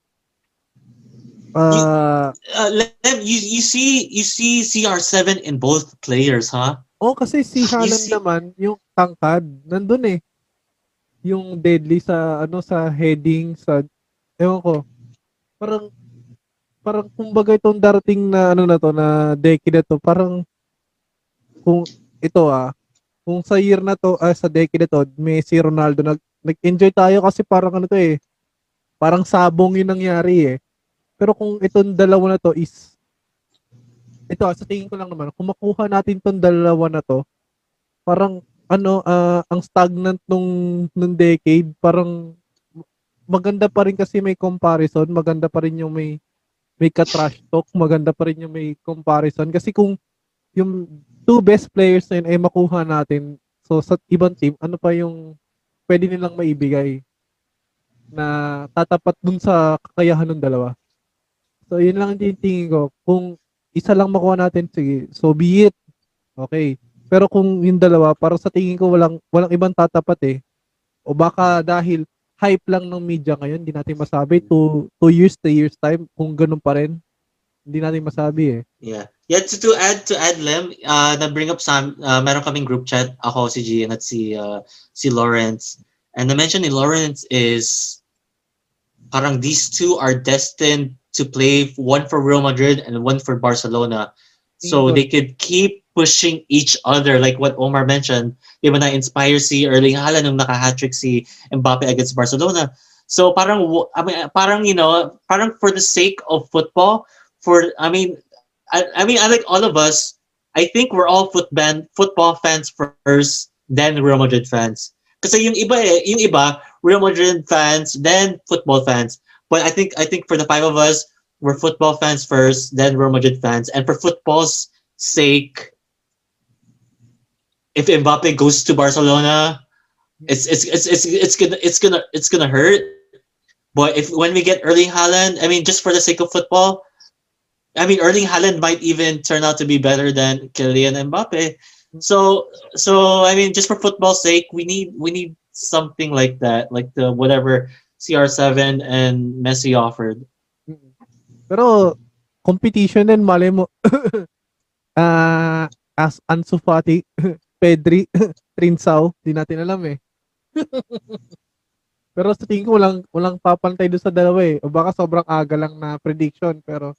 You see CR7 in both players, huh? Oh, kasi si Haaland naman yung tangkad nandun eh. Yung deadly sa heading, sa ewan ko. Parang kumbaga itong darating na na decade na to, parang kung ito kung sa year na to, sa decade na to, Messi, Ronaldo, nag-enjoy tayo kasi parang ano to eh. Parang sabong yung nangyari eh. Pero kung itong dalawa na to is ito, sa tingin ko lang naman, kung makuha natin itong dalawa na to, parang ang stagnant nung decade, parang maganda pa rin kasi may comparison, maganda pa rin yung may ka-trash talk, maganda pa rin yung may comparison. Kasi kung yung two best players na yun ay makuha natin, so sa ibang team, ano pa yung pwede nilang maibigay na tatapat dun sa kakayahan ng dalawa. So, yun lang yung tingin ko. Kung isa lang makuha natin, sige, so be it. Okay. Pero kung yung dalawa, parang sa tingin ko walang ibang tatapat eh. O baka dahil hype lang ng media ngayon, hindi natin masabi. Two years time, kung ganun pa rin, hindi natin masabi eh. Yeah. Yeah, to add Lem, na-bring up some, meron kaming group chat, ako, si Gian, at si Lawrence. And the mention ni Lawrence is, parang these two are destined to play one for Real Madrid and one for Barcelona. So they could keep pushing each other, like what Omar mentioned. Di ba na-inspire si Erling Haaland nung naka-hat-trick si Mbappe against Barcelona. So parang you know, parang for the sake of football, I mean, unlike all of us, I think we're all football fans first, then Real Madrid fans. Kasi yung iba, Real Madrid fans, then football fans. But I think for the five of us, we're football fans first, then Real Madrid fans. And for football's sake, if Mbappe goes to Barcelona, it's gonna hurt. But when we get Erling Haaland, I mean, just for the sake of football, I mean, Erling Haaland might even turn out to be better than Kylian Mbappe. So I mean, just for football's sake, we need something like that, like the whatever CR7 and Messi offered. Pero competition din, mali mo. As Ansu Fati, Pedri, Trincao, di natin alam eh. Pero sa tingin ko walang papantay doon sa dalawa eh. O baka sobrang aga lang na prediction, pero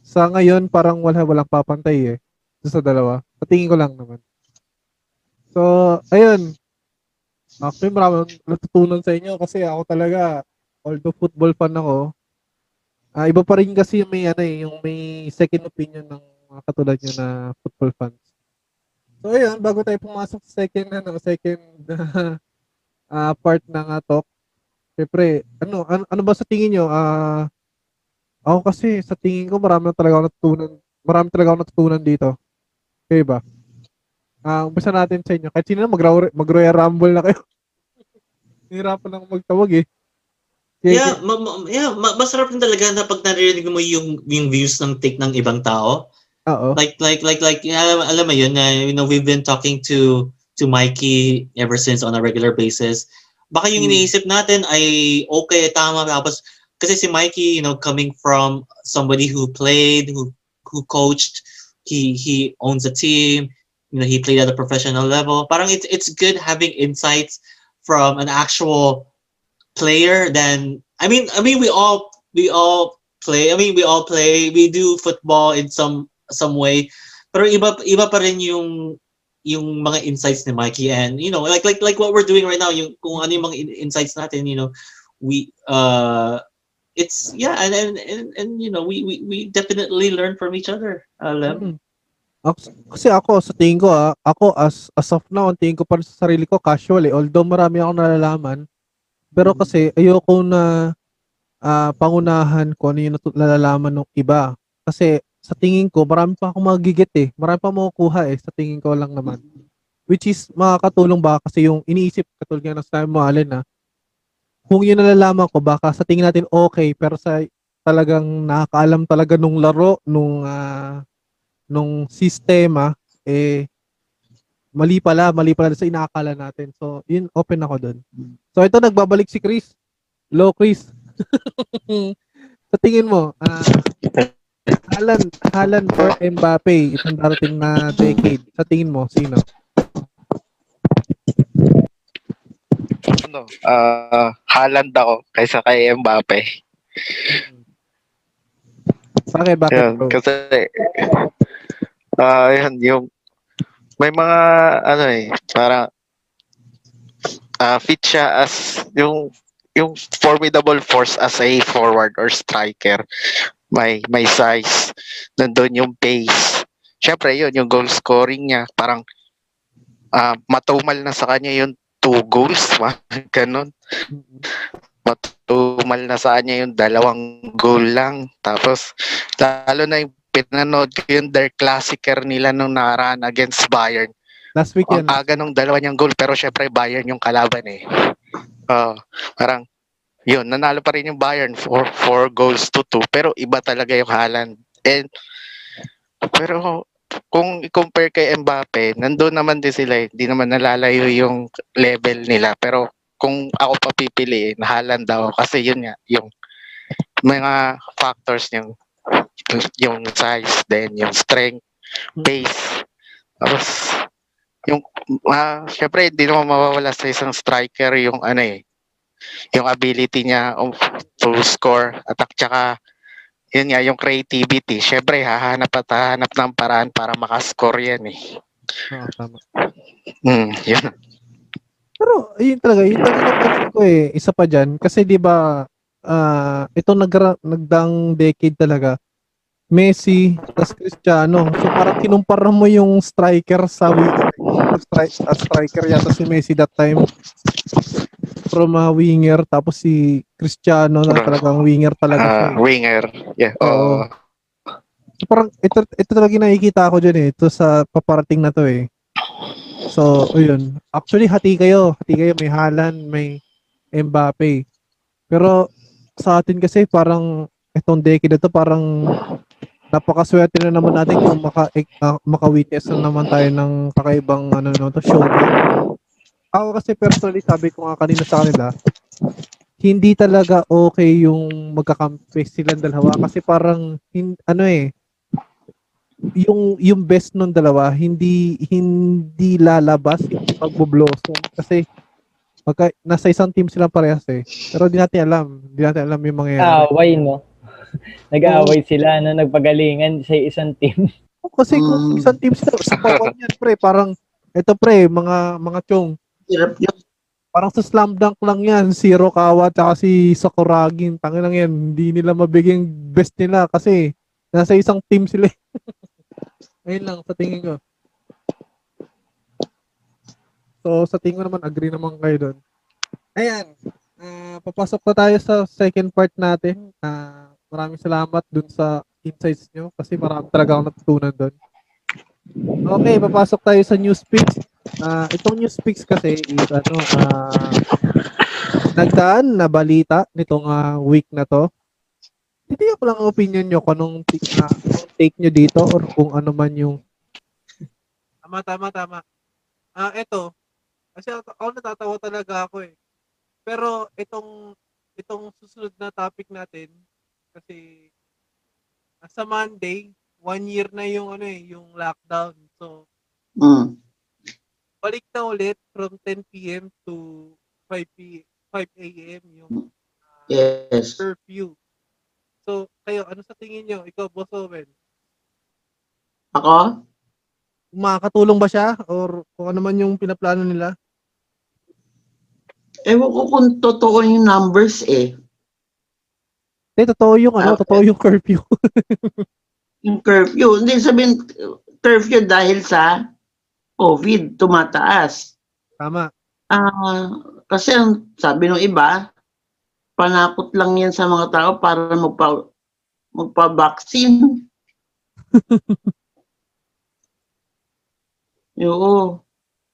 sa ngayon parang walang papantay eh doon sa dalawa. Sa tingin ko lang naman. So, ayun. Actually, maraming natutunan sa inyo kasi ako talaga, although football fan ako, iba pa rin kasi yung may second opinion ng mga katulad nyo na football fans. So ayun, bago tayo pumasok sa second part ng talk, syempre, ano ba sa tingin nyo? Ako kasi sa tingin ko marami talaga ako natutunan dito. Okay ba? Umpisa natin sa inyo. Kahit sino na mag-Royal Rumble na kayo. Hirapan lang magtawag eh. Yeah, masarap din talaga na pag naririnig mo yung views ng take ng ibang tao. Uh-oh. Like alam mo yun, you know, we've been talking to Mikey ever since on a regular basis. Baka yung iniisip natin ay okay, tama, tapos kasi si Mikey, you know, coming from somebody who played, who coached, he owns a team, you know, he played at a professional level. Parang it's good having insights from an actual player. Then I mean we all play, we do football in some way, pero iba pa rin yung mga insights ni Mikey. And you know, like what we're doing right now, yung kung ano yung mga insights natin, you know, we it's yeah, and you know, we definitely learn from each other. Alam kasi ako sa tingin ko, ako as of now, ang tingin ko pa sa sarili ko casual eh, although marami akong nalalaman. Pero kasi ayoko na pangunahan ko ano yung nalalaman ng iba. Kasi sa tingin ko, marami pa akong magigit eh. Marami pa makukuha eh, sa tingin ko lang naman. Which is, makakatulong ba kasi yung iniisip, katulad nga ng sabi mo, Alan, na kung yun nalalaman ko, baka sa tingin natin okay, pero sa talagang nakakaalam talaga nung laro, nung sistema, eh, mali pala sa inaakala natin. So, yun, open ako doon. So, ito, nagbabalik si Chris. Hello, Chris. Sa tingin mo, Haaland or Mbappe, itong darating na decade, sa tingin mo, sino? Haaland ako kaysa kay Mbappe. Bakit? Yun, kasi, yun, yung may mga ano eh, parang fit siya as yung formidable force as a forward or striker. May size, nandun yung pace. Syempre yun, yung goal scoring niya, parang matumal na sa kanya yung 2 goals, ganun. matumal na sa kanya yung 2 goal lang. Tapos, lalo na yung pinanood ko yung their classicer nila nung nakaraan against Bayern. Last weekend. Ang aga nung 2 niyang goal, pero syempre Bayern yung kalaban eh. Parang, yun, nanalo pa rin yung Bayern 4 goals to 2. Pero iba talaga yung Haaland. And, pero, kung i-compare kay Mbappe, nandoon naman din sila, hindi naman nalalayo yung level nila. Pero kung ako pa pipiliin, Haaland daw kasi yun nga, yung mga factors niya, yung size, then yung strength, pace. Tapos yung syempre hindi naman mawawala sa isang striker yung ano eh, yung ability niya to score, attack, tsaka yun nga, yung creativity. Syempre, hahanap at hahanap ng paraan para makascore yan eh. Oh, tama. Yun. Pero, yun talaga napansin ko eh. Isa pa dyan. Kasi diba, ito nagdaang decade talaga. Messi, tas Cristiano. So, parang kinumpara mo yung striker sa striker yata si Messi that time. From winger, tapos si Cristiano na talagang winger talaga. Winger, yeah. So, parang ito talaga nakikita ko dyan eh. Ito sa paparating na to eh. So, yun. Actually, hati kayo. May Haaland, may Mbappe. Pero sa atin kasi parang itong decade na to, parang napakaswerte na naman natin kung maka-witness na naman tayo ng kakaibang show. Ako kasi personally, sabi ko nga kanina sa kanila, hindi talaga okay yung magkakampi silang dalawa kasi parang yung best nung dalawa hindi lalabas yung pagbo-blossom kasi nasa isang team silang parehas eh. Pero di natin alam yung mga away no. Nag-aaway sila no, nagpagalingan sa isang team. Kasi kung isang team sila sa pawan yan pre, parang ito pre, mga chong. Parang sa slam dunk lang yan, si Rokawa at si Sakuragin, tangin lang yan, hindi nila mabigyan best nila kasi nasa isang team sila. Ayun lang, sa tingin ko. So, sa tingin ko naman, agree naman kayo doon. Ayan, papasok na tayo sa second part natin. Maraming salamat doon sa insights nyo kasi marami talaga akong natutunan doon. Okay, papasok tayo sa news picks. Itong news picks kasi is nagdaan na balita nitong week na to. Hindi ko lang opinion nyo kung anong take nyo dito or kung ano man yung... Tama. Ito, kasi ako natatawa talaga ako eh. Pero itong susunod na topic natin, kasi sa Monday, 1 year na yung yung lockdown. So, balik na ulit from 10 p.m. to 5 a.m. yung curfew. So, kayo, ano sa tingin nyo? Ikaw, Boss Owen? Ako? Makakatulong ba siya? Or kung ano man yung pinaplano nila? Ewan ko kung totoo yung numbers eh. Totoo yung totoo yung curfew. Yung curfew, hindi sabihin curfew dahil sa COVID tumataas. Tama. Kasi ang sabi ng iba, panakot lang yan sa mga tao para magpa-vaccine. Oo.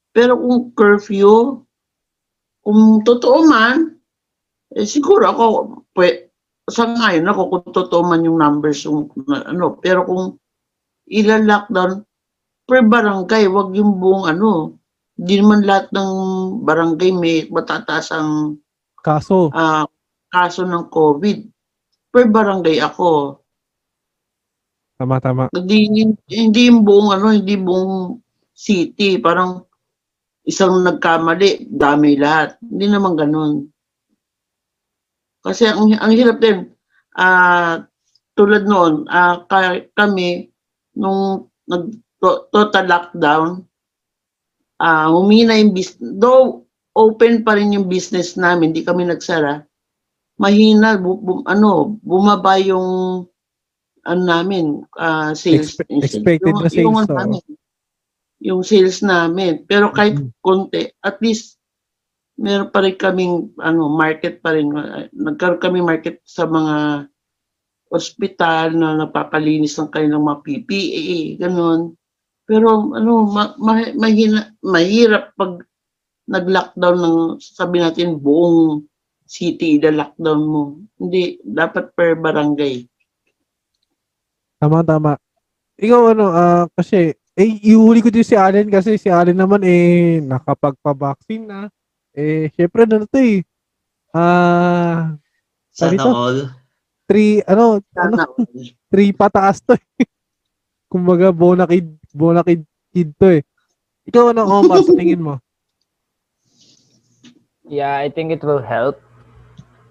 Pero kung curfew, kung totoo man, siguro ako sangayon ako kung totoo man yung numbers pero kung ilang lockdown per barangay, wag yung buong di naman lahat ng barangay may matataas ang kaso kaso ng COVID per barangay. Ako tama hindi yung buong hindi buong city, parang isang nagkamali dami lahat, hindi naman ganoon. Kasi ang hirap din, tulad noon, kami, nung total lockdown, humina yung business. Though open pa rin yung business namin, hindi kami nagsara, mahina, bumaba yung namin, sales. Expected na sales. Yung sales namin. Pero kahit konti, at least meron pa rin kaming market pa rin. Nagkaroon kami market sa mga ospital na napapalinis ng kanilang mga PPE, ganun. Pero mahirap pag nag-lockdown ng, sabi natin, buong city ida-lockdown mo. Hindi, dapat per barangay. Tama. Ikaw kasi ihuli ko din si Allen kasi si Allen naman nakapagpa-vaccine na. Syempre na ito sana dito, all. Three pataas to eh. Kumbaga, bona kid to eh. Ikaw Omar, sa tingin mo? Yeah, I think it will help.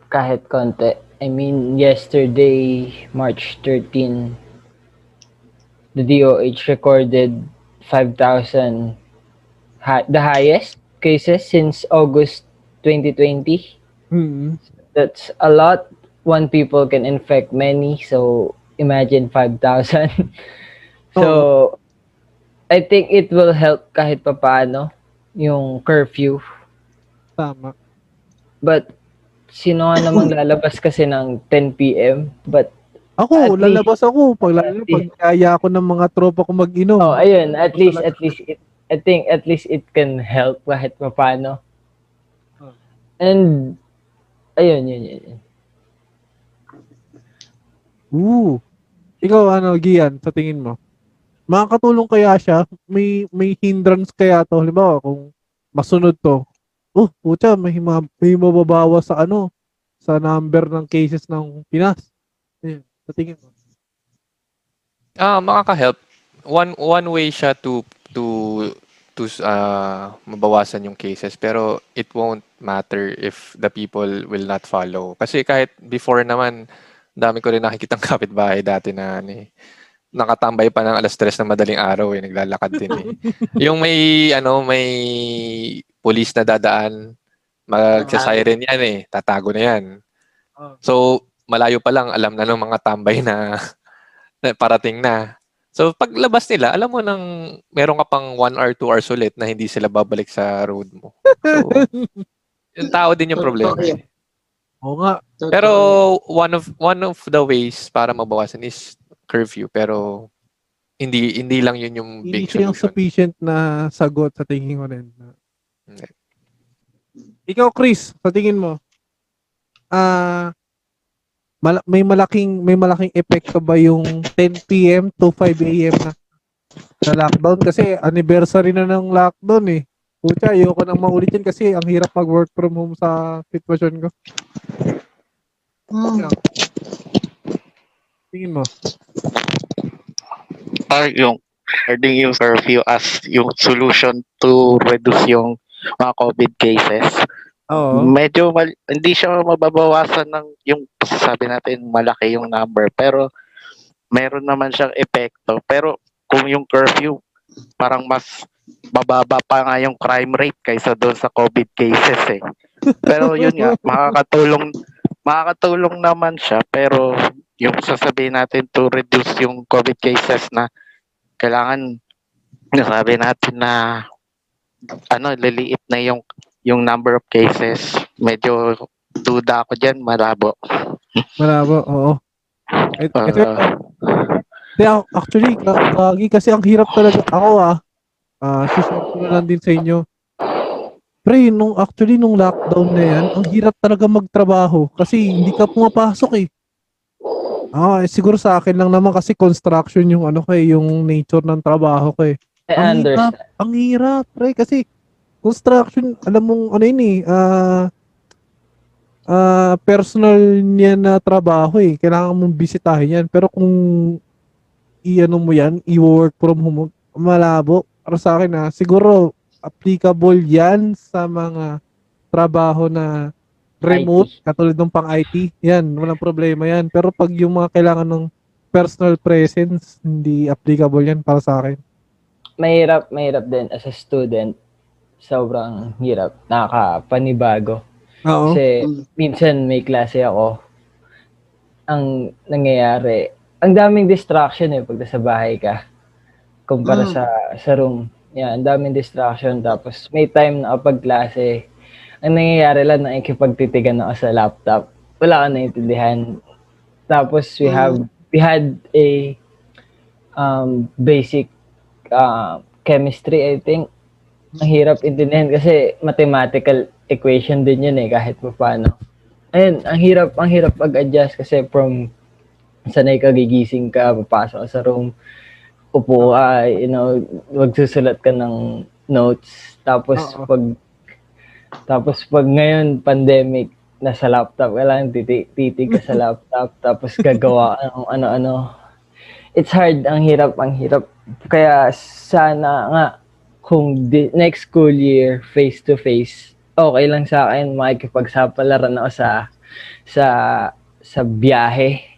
Kahit konti. I mean, yesterday, March 13, the DOH recorded 5,000, the highest cases since August 2020. Mm-hmm. That's a lot. One people can infect many, so imagine 5,000. So, I think it will help kahit papaano yung curfew. Tama. But, sino nga namang lalabas kasi ng 10 p.m? But, ako, lalabas ako. Pag kaya ako ng mga tropa ko mag-inom. Oh, ayun. At least, I think at least it can help kahit papano. And, ayun, yun. Ooh. Ikaw, Gian, sa tingin mo? Makakatulong kaya siya? May hindrance kaya to? Halimbawa, kung masunod to, pucha, may mababawa sa sa number ng cases ng Pinas. Ayun. Sa tingin mo? Makaka-help. One way siya to mabawasan yung cases, pero it won't matter if the people will not follow. Kasi kahit before naman, dami ko rin nakikitang kapitbahay dati na nakatambay pa ng 3:00 na madaling araw naglalakad din . Yung may police na dadaan, magsa-siren yan tatago na yan. So malayo pa lang, alam na ng mga tambay na parating na. So paglabas nila, alam mo nang meron ka pang 1 hour, 2 hours ulit na hindi sila babalik sa road mo. So, yung tao din yung problema. Oo nga. Pero one of the ways para mabawasan is curfew. Pero hindi lang yun yung big solution. Hindi yung sufficient na sagot sa tingin ko rin. Okay. Ikaw, Chris, sa tingin mo, may malaking epekto ba yung 10 p.m. to 5 a.m. na lockdown? Kasi anniversary na ng lockdown . Pucha, ayoko nang maulitin kasi ang hirap mag-work from home sa sitwasyon ko. Tingin mo? Regarding yung curfew as yung solution to reduce yung mga COVID cases. Oo. Medyo hindi siya mababawasan ng yung sabi natin malaki yung number, pero meron naman siyang epekto. Pero kung yung curfew parang mas bababa pa nga yung crime rate kaysa doon sa COVID cases . Pero yun nga, makakatulong naman siya, pero yung sasabihin natin to reduce yung COVID cases na kailangan nasabi natin na liliit na yung number of cases, medyo duda ako dyan, malabo, oo. Actually, kasi ang hirap talaga ako susunod ko na lang din sa inyo. Pre, nung lockdown na yan, ang hirap talaga magtrabaho kasi hindi ka pumapasok . Siguro sa akin lang naman kasi construction yung yung nature ng trabaho ko . Ang hirap, pre, kasi construction, alam mong personal niya na trabaho . Kailangan mong bisitahin yan. Pero kung mo yan, i-work from home, malabo. Para sa akin siguro applicable yan sa mga trabaho na remote, IT. Katulad ng pang-IT. Yan, walang problema yan. Pero pag yung mga kailangan ng personal presence, hindi applicable yan para sa akin. Mahirap din as a student. Sobrang hirap. Nakakapanibago. Oo. Kasi minsan may klase ako. Ang nangyayari, ang daming distraction pag sa bahay ka. Kumpara sa room. Ang daming distraction. Tapos may time na pag klase, ang nangyayari lang, nakikipagtitigan ako sa laptop. Wala akong naiintindihan. Tapos we had a basic chemistry, I think. Ang hirap intindihan kasi mathematical equation din yun eh, kahit pa paano. Ayun, ang hirap mag-adjust kasi from sanay ka, gigising ka, papasok sa room, upo ka, you know, magsusulat ka ng notes. Tapos pag ngayon pandemic, nasa laptop ka lang, titig ka sa laptop, tapos gagawa ng ano-ano. It's hard, ang hirap. Kaya sana nga kung next school year face to face, okay lang sa akin, makikipagsapalaran ako sa biyahe.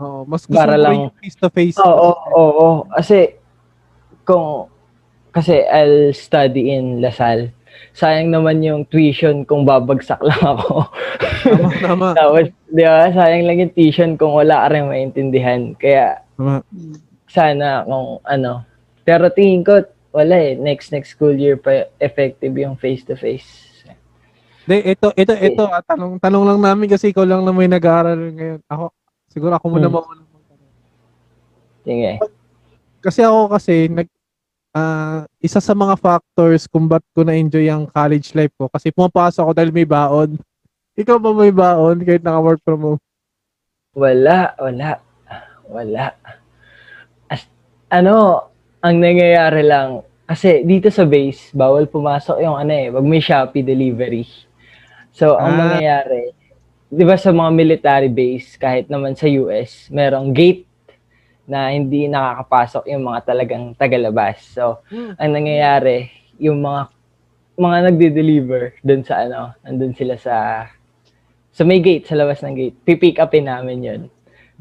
Oh, mas gusto para lang face to face. Oo. Kasi I'll study in Lasal. Sayang naman yung tuition kung babagsak lang ako. Tama. Tapos, di ba, sayang lang yung tuition kung wala ka rin maintindihan. Kaya, sana kung ano. Pero tingin ko, wala eh. Next school year pa effective yung face-to-face. De, ito. Tanong lang namin kasi ikaw lang na may nag-aaral ngayon. Siguro ako muna mamulang magtanong. Sige. Kasi isa sa mga factors kung ba't ko na-enjoy ang college life ko kasi pumapasok ako dahil may baon. Ikaw ba may baon kahit naka-work from home? Wala. Ang nangyayari lang kasi dito sa base, bawal pumasok yung pag may Shopee delivery. So, ang nangyayari, 'di ba sa mga military base, kahit naman sa US, merong gate na hindi nakakapasok yung mga talagang tagalabas. So, ang nangyayari, yung mga nagde-deliver doon sa nandun sila sa may gate, sa labas ng gate. Pipick upin namin 'yon.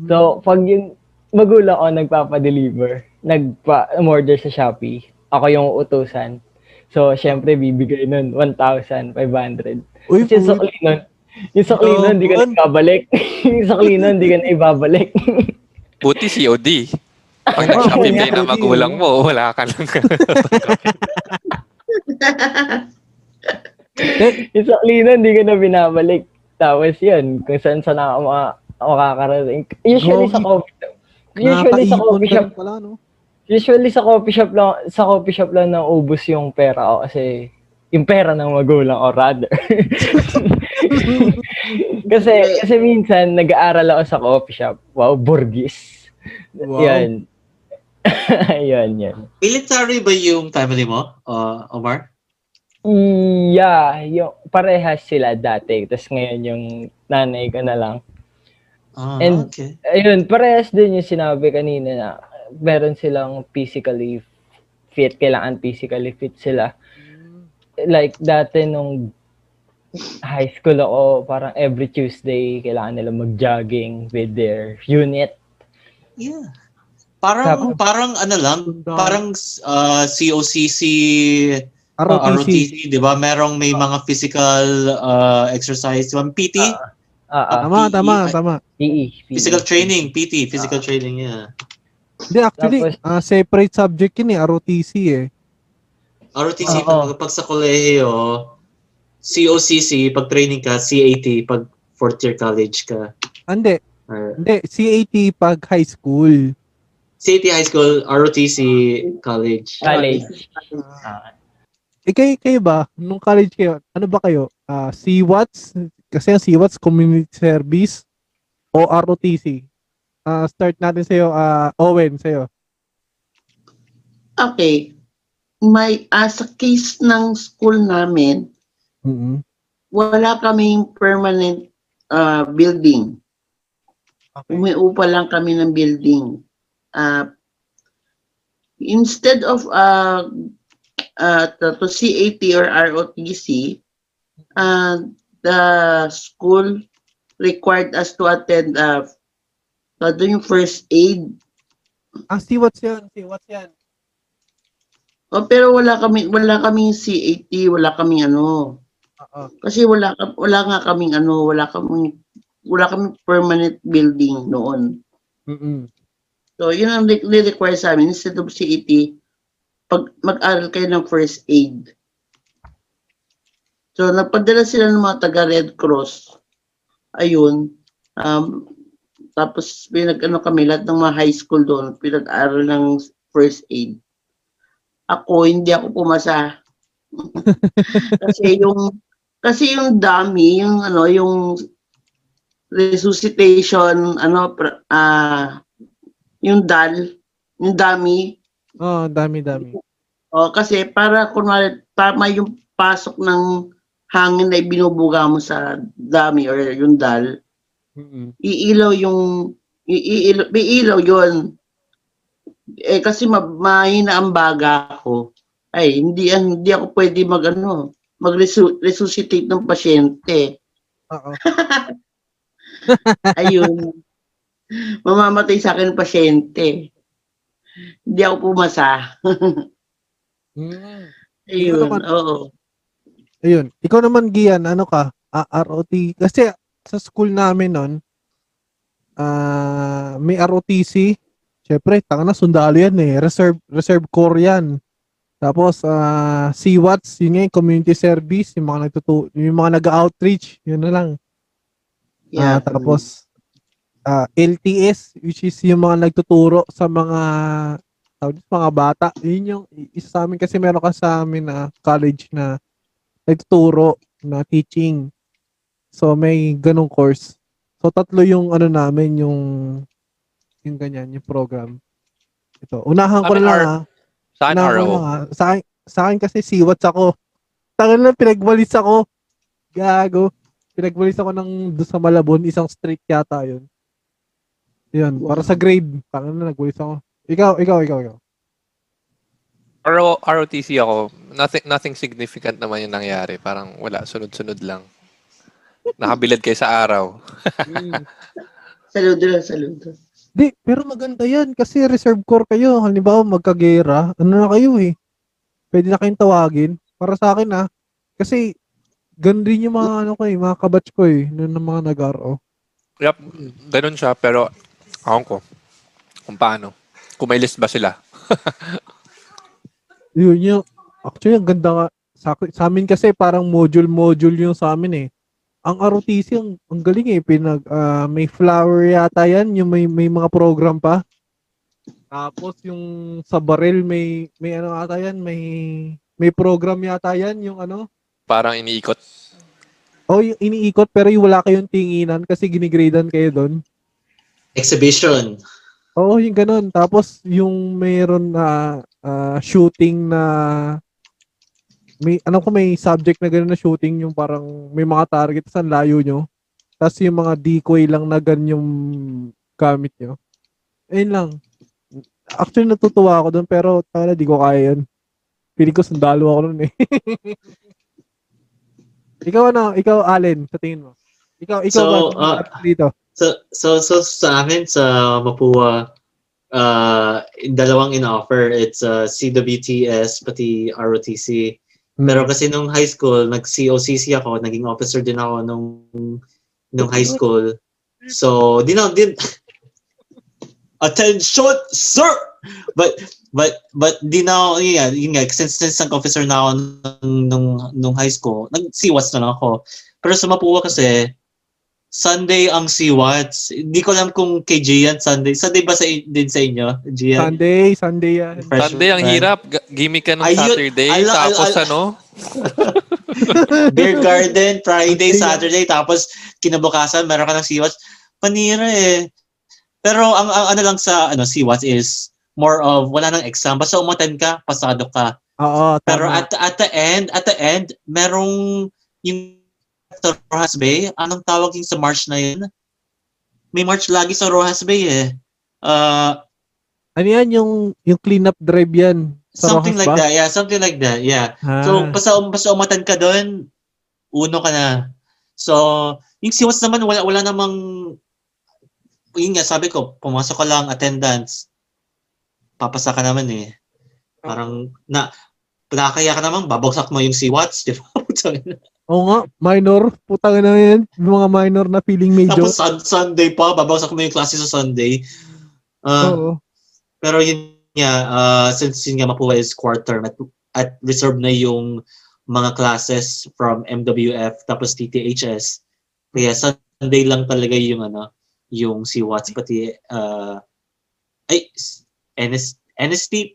So, pag yung magulang ko nagpapa-deliver, nagpa-order sa Shopee, ako yung utusan. So, syempre, bibigay nun, 1,500. Uy, yung sukli nun, hindi ka naibabalik. Puti COD. Pag nag-Shopee pay na magulang mo, wala ka lang. Yung sukli nun, hindi ka na binabalik. Tapos yun, kung saan ako makakarating. Usually sa coffee shop lang naubos yung pera ko kasi yung pera ng magulang or rather. kasi minsan nag-aaral ako sa coffee shop. Wow, Burgis. Wow. Yan. Ayun. Military ba yung family mo, Omar? Yeah, yung parehas sila dati. Tapos ngayon yung nanay ko na lang. And ayun, parehas din yung sinabi kanina na meron silang physically fit. Kailangan physically fit sila. Like dati nung high school ako, parang every Tuesday, kailangan nila mag-jogging with their unit. Yeah. Parang COCC, ROTC, di ba? Merong may mga physical exercise. PT? Tama. PE. Physical training, PT, physical training, yeah. Hindi, actually, tapos, separate subject yun eh, ROTC eh. ROTC, pag sa kolehiyo, COCC, pag training ka, CAT, pag fourth year college ka. Hindi, CAT pag high school. CAT high school, ROTC, college. Kayo ba? Nung college kayo, ano ba kayo? CWATS? Kasi ang CWATS, Community Service o ROTC. Start natin sa'yo, Owen, sa'yo. Okay. Sa case ng school namin, wala kaming permanent building. Okay. Umiupa lang kami ng building. Instead of to CAT or ROTC, the school required us to attend yung first aid. See what's yan. Oh, pero wala kaming CAT, wala kaming ano. Kasi wala kaming permanent building noon. So yun ang require sa amin, instead of CAT, pag mag-aral kayo ng first aid. So, nagpadala sila ng mga taga-Red Cross. Ayun. Tapos, pinag-ano kami, lahat ng mga high school doon, pinag-aral ng first aid. Ako, hindi ako pumasa. Kasi yung dummy, yung ano, yung resuscitation, ano, yung dal, yung dummy. Oh, dummy. Oh, kasi para kunwari, tama yung pasok ng hangin na binubuga mo sa dummy or yung dal. Iilaw yun. Eh, kasi mahina ang baga ko. Ay, hindi ako pwede mag-resuscitate ng pasyente. Oo. Ayun. Mamamatay sa akin ang pasyente. Hindi ako pumasa. Ayun, naman, oo. Ayun. Ikaw naman, Gian, ano ka? ROT. Kasi sa school namin nun, may ROTC. Siyempre, tanga na, sundalo yan eh. Reserve Corps yan. Tapos, CWATS, yun yung community service, yung mga nag-outreach, yun na lang. Yeah. Tapos, LTS, which is yung mga nagtuturo sa mga bata. Yun yung isa sa amin, kasi meron ka sa amin na college na nagtuturo na teaching. So, may ganung course. So, tatlo yung ano namin, yung ganyan, yung program. Ito, unahan ko lang ha. Saan RO? Sa akin kasi siwats ako. Tangan lang, pinagwalis ako. Gago. Pinagwalis ako doon sa Malabon. Isang street yata yun. Yun, para sa grade. Tangan lang, nagwalis ako. Ikaw. ROTC ako. Nothing significant naman yung nangyari. Parang wala, sunod-sunod lang. Nakabilad kayo sa araw. Saludo. Di, pero maganda yan kasi reserve corps kayo. Halimbawa, magkagera. Ano na kayo eh? Pwede na kayong tawagin. Para sa akin ah. Kasi, ganun din yung mga, mga kabatch ko eh. Ng mga nag-RO. Yep, ganun siya. Pero, awan ko. Kung paano. Kung may list ba sila? Yun. Actually, ang ganda nga. Sa amin kasi, parang module-module yung sa amin eh. Ang ROTC, ang galing eh. May flower yata yan, yung may mga program pa. Tapos yung sa baril, may ano yata yan, may program yata yan, yung ano. Parang iniikot. Oh, yung iniikot, pero yung wala kayong tinginan kasi ginigradean kayo doon. Exhibition. Oo, yung ganun. Tapos yung mayroon na shooting na... may subject na gano'n na shooting, yung parang may mga target, saan layo nyo. Tapos yung mga decoy lang na gano'n yung gamit nyo. Ayun lang. Actually, natutuwa ako doon, pero tala, di ko kaya yun. Piling ko sundalo ako noon eh. Ikaw, Allen, sa tingin mo. Ikaw ba? Dito? So, sa amin, sa Mapua, dalawang in-offer. It's CWTS, pati ROTC. Pero kasi nung high school, nag-COCC ako, naging officer din ako nung high school. So, din attention, sir! But din ako, yun nga, since nag-officer na ako nung high school, nag-CWATS na lang ako. Pero sa Mapua kasi, Sunday ang CWATS. Hindi ko alam kung kay Gian Sunday. Sunday ba din sa inyo, Gian? Sunday yan. Fresh Sunday ang hirap. Gimmick ka ng Saturday, tapos ano? Beer Garden, Friday, Saturday, tapos kinabukasan, meron ka ng CWATS. Panira eh. Pero ang ano lang sa CWATS is more of wala nang exam. Basta umattend ka, pasado ka. Oo, pero at the end, merong yung sa Rojas Bay, anong tawag yung sa march na yun? May march lagi sa Rojas Bay eh. Ano yan? Yung clean-up drive yan? Sa something Rojas like ba? That, yeah. Something like that, yeah. Ah. So, basta umatan ka doon, uno ka na. So, yung CWATS naman, wala namang, yun nga, sabi ko, pumasok ka lang, attendance, papasa ka naman eh. Parang, nakakaya ka naman, babagsak mo yung CWATS, di ba? Oo nga, minor. Putang na yan. Yung mga minor na feeling major. Tapos Sunday pa, babagsak mo yung klase sa Sunday. Pero yun nga, since yun nga Mapua is quarter at reserve na yung mga classes from MWF tapos TTHS. Kaya Sunday lang talaga yung ano, yung si Watts pati NSTP.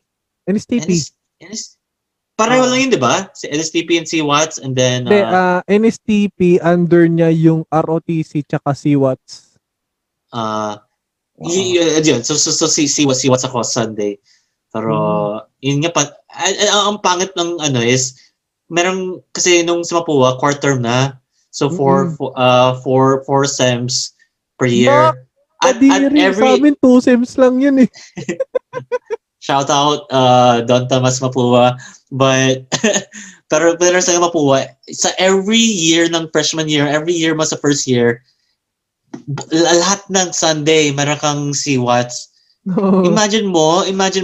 Pareho lang yun, di ba? Si NSTP and si Watts and then... NSTP, under niya yung ROTC tsaka si Watts. So si Watts ako Sunday. Pero, yun nga pa. Ang pangit ng ano is, merong, kasi nung sa Mapua, quarter term na. So, four SEMs per year. Sa amin, 2 SEMs lang yun eh. Shout out Don Tomas Mapua, but pero sa Mapua sa every year ng freshman year, every year mas sa first year, lahat ng Sunday meron kang si Watts. Oh. Imagine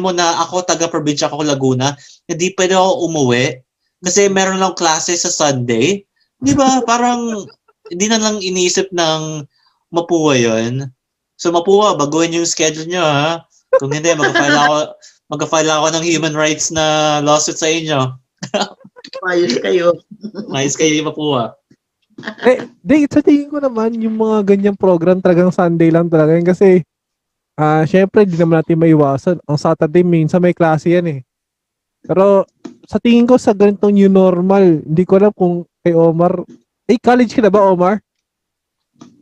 mo na ako taga probinsya ako Laguna, hindi pwede ako umuwi kasi meron lang klase sa Sunday, di ba? Parang hindi na lang iniisip ng Mapua yon. So Mapua, baguhin yung schedule nyo ha. Kung hindi, magka-file ako ng human rights na lawsuit sa inyo. Mayos kayo yung Mapua. Sa tingin ko naman, yung mga ganyang program talagang Sunday lang talaga. Kasi, syempre, di naman natin maiwasan. Ang Saturday, minsan may klase yan eh. Pero, sa tingin ko, sa ganitong new normal, hindi ko alam kung kay Omar. College ka na ba, Omar?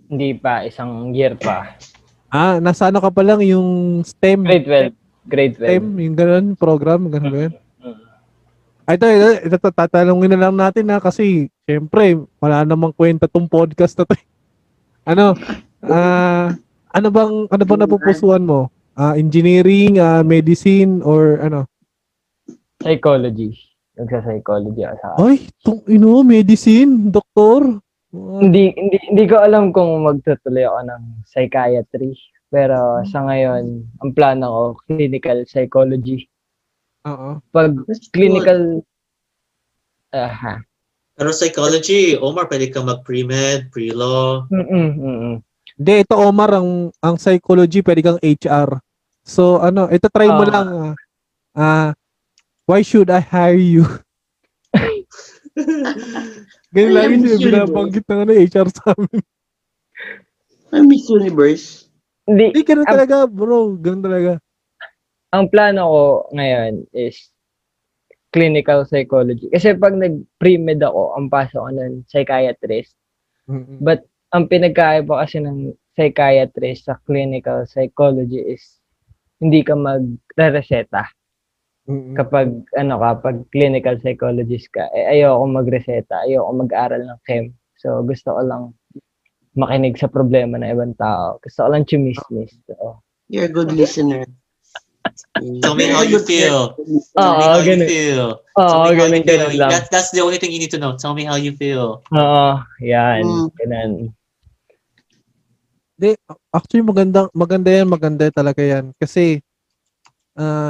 Hindi pa. 1 year pa. Nasa ano ka pa lang yung STEM. Grade 12. STEM, yung ganun, program, ganun. Ito, tatanungin na lang natin na kasi, syempre, wala namang kwenta tong podcast na to. Ano bang napupusuan mo? Engineering, medicine, or ano? Psychology. Nagsa-psychology asa. Ay, tong ino, medicine, doktor. Hindi ko alam kung magtutuloy ako ng psychiatry. Pero sa ngayon, ang plano ko, clinical psychology. Oo. Pag that's clinical... Pero psychology, Omar, pwede kang mag-pre-med, pre-law. Ito Omar, ang psychology, pwede kang HR. So, ito try mo lang. Why should I hire you? Ganyan lang yung binabanggit ng HR sa amin. May Miss Universe. Hindi, ganun talaga bro. Ganun talaga. Ang plano ko ngayon is clinical psychology. Kasi pag nag-pre-med ako, ang paso ko ng psychiatrist. Mm-hmm. But ang pinagkaiba kasi ng psychiatrist sa clinical psychology is hindi ka magre-reseta. Kapag kapag clinical psychologist ka, ayoko magreseta, ayoko mag-aral ng chem. So gusto ko lang makinig sa problema ng ibang tao. Gusto ko lang chumismis. So, you're a good listener. Tell me how you feel. Tell me how you feel. Lang. That's the only thing you need to know. Tell me how you feel. Yan. Ganun. Actually, maganda talaga yan. Kasi,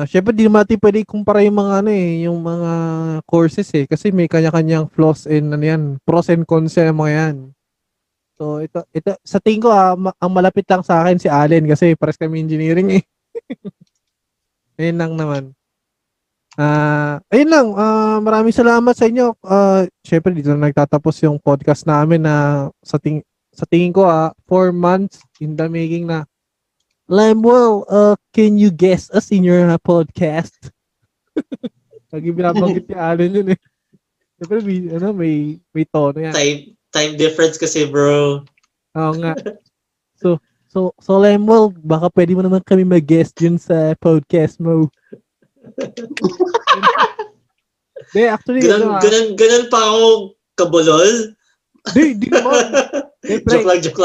syempre, di naman natin pwede kumpara yung mga yung mga courses eh. Kasi may kanya-kanyang flaws and pros and cons yung mga yan. So, ito sa tingin ko ang malapit lang sa akin si Allen kasi pares kami engineering eh. Ayun lang naman. Ayun lang. Maraming salamat sa inyo. Syempre, dito na nagtatapos yung podcast namin na sa tingin ko 4 months in the making na. Lamwell, can you guess us in your podcast? Lagi binabanggit ni Alan yun eh. Siyempre, may tono yan. Time difference kasi, bro. Oo nga. So Lamwell, baka pwede mo naman kami mag-guest yun sa podcast mo. Actually, ganun pa ako kabulol. Di naman. Joke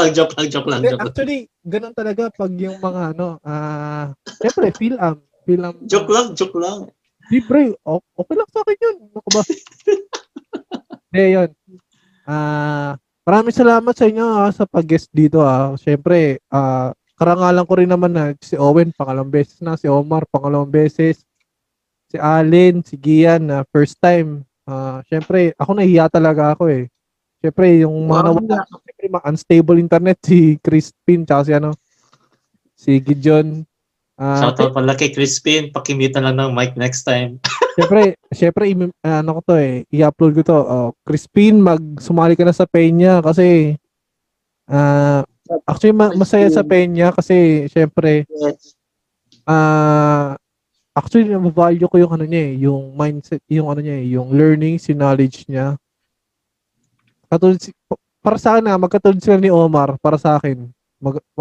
lang. Actually, ganun talaga pag yung mga syempre, film. Joke lang. Di pre, okay lang sa akin yun. Ano ba? Yun. Maraming salamat sa inyo sa pag-guest dito Syempre, karangalan ko rin naman na si Owen, pangalawang beses na, si Omar, pangalawang beses, si Allen, si Gian, first time. Syempre, ako nahiya talaga ako eh. Siyempre, yung mga nawala, unstable internet, si Crispin, tsaka si Gideon. Shoutout pala kay Crispin, pakimita lang ng mic next time. Syempre ano ko to eh, i-upload ko to. Oh, Crispin, magsumali ka na sa Peña kasi actually masaya sa Peña kasi syempre actually na-value ko yung ano niya eh, yung mindset, yung ano niya eh, yung learnings, yung knowledge niya. Katulad para sa akin, magkatulad sila ni Omar para sa akin.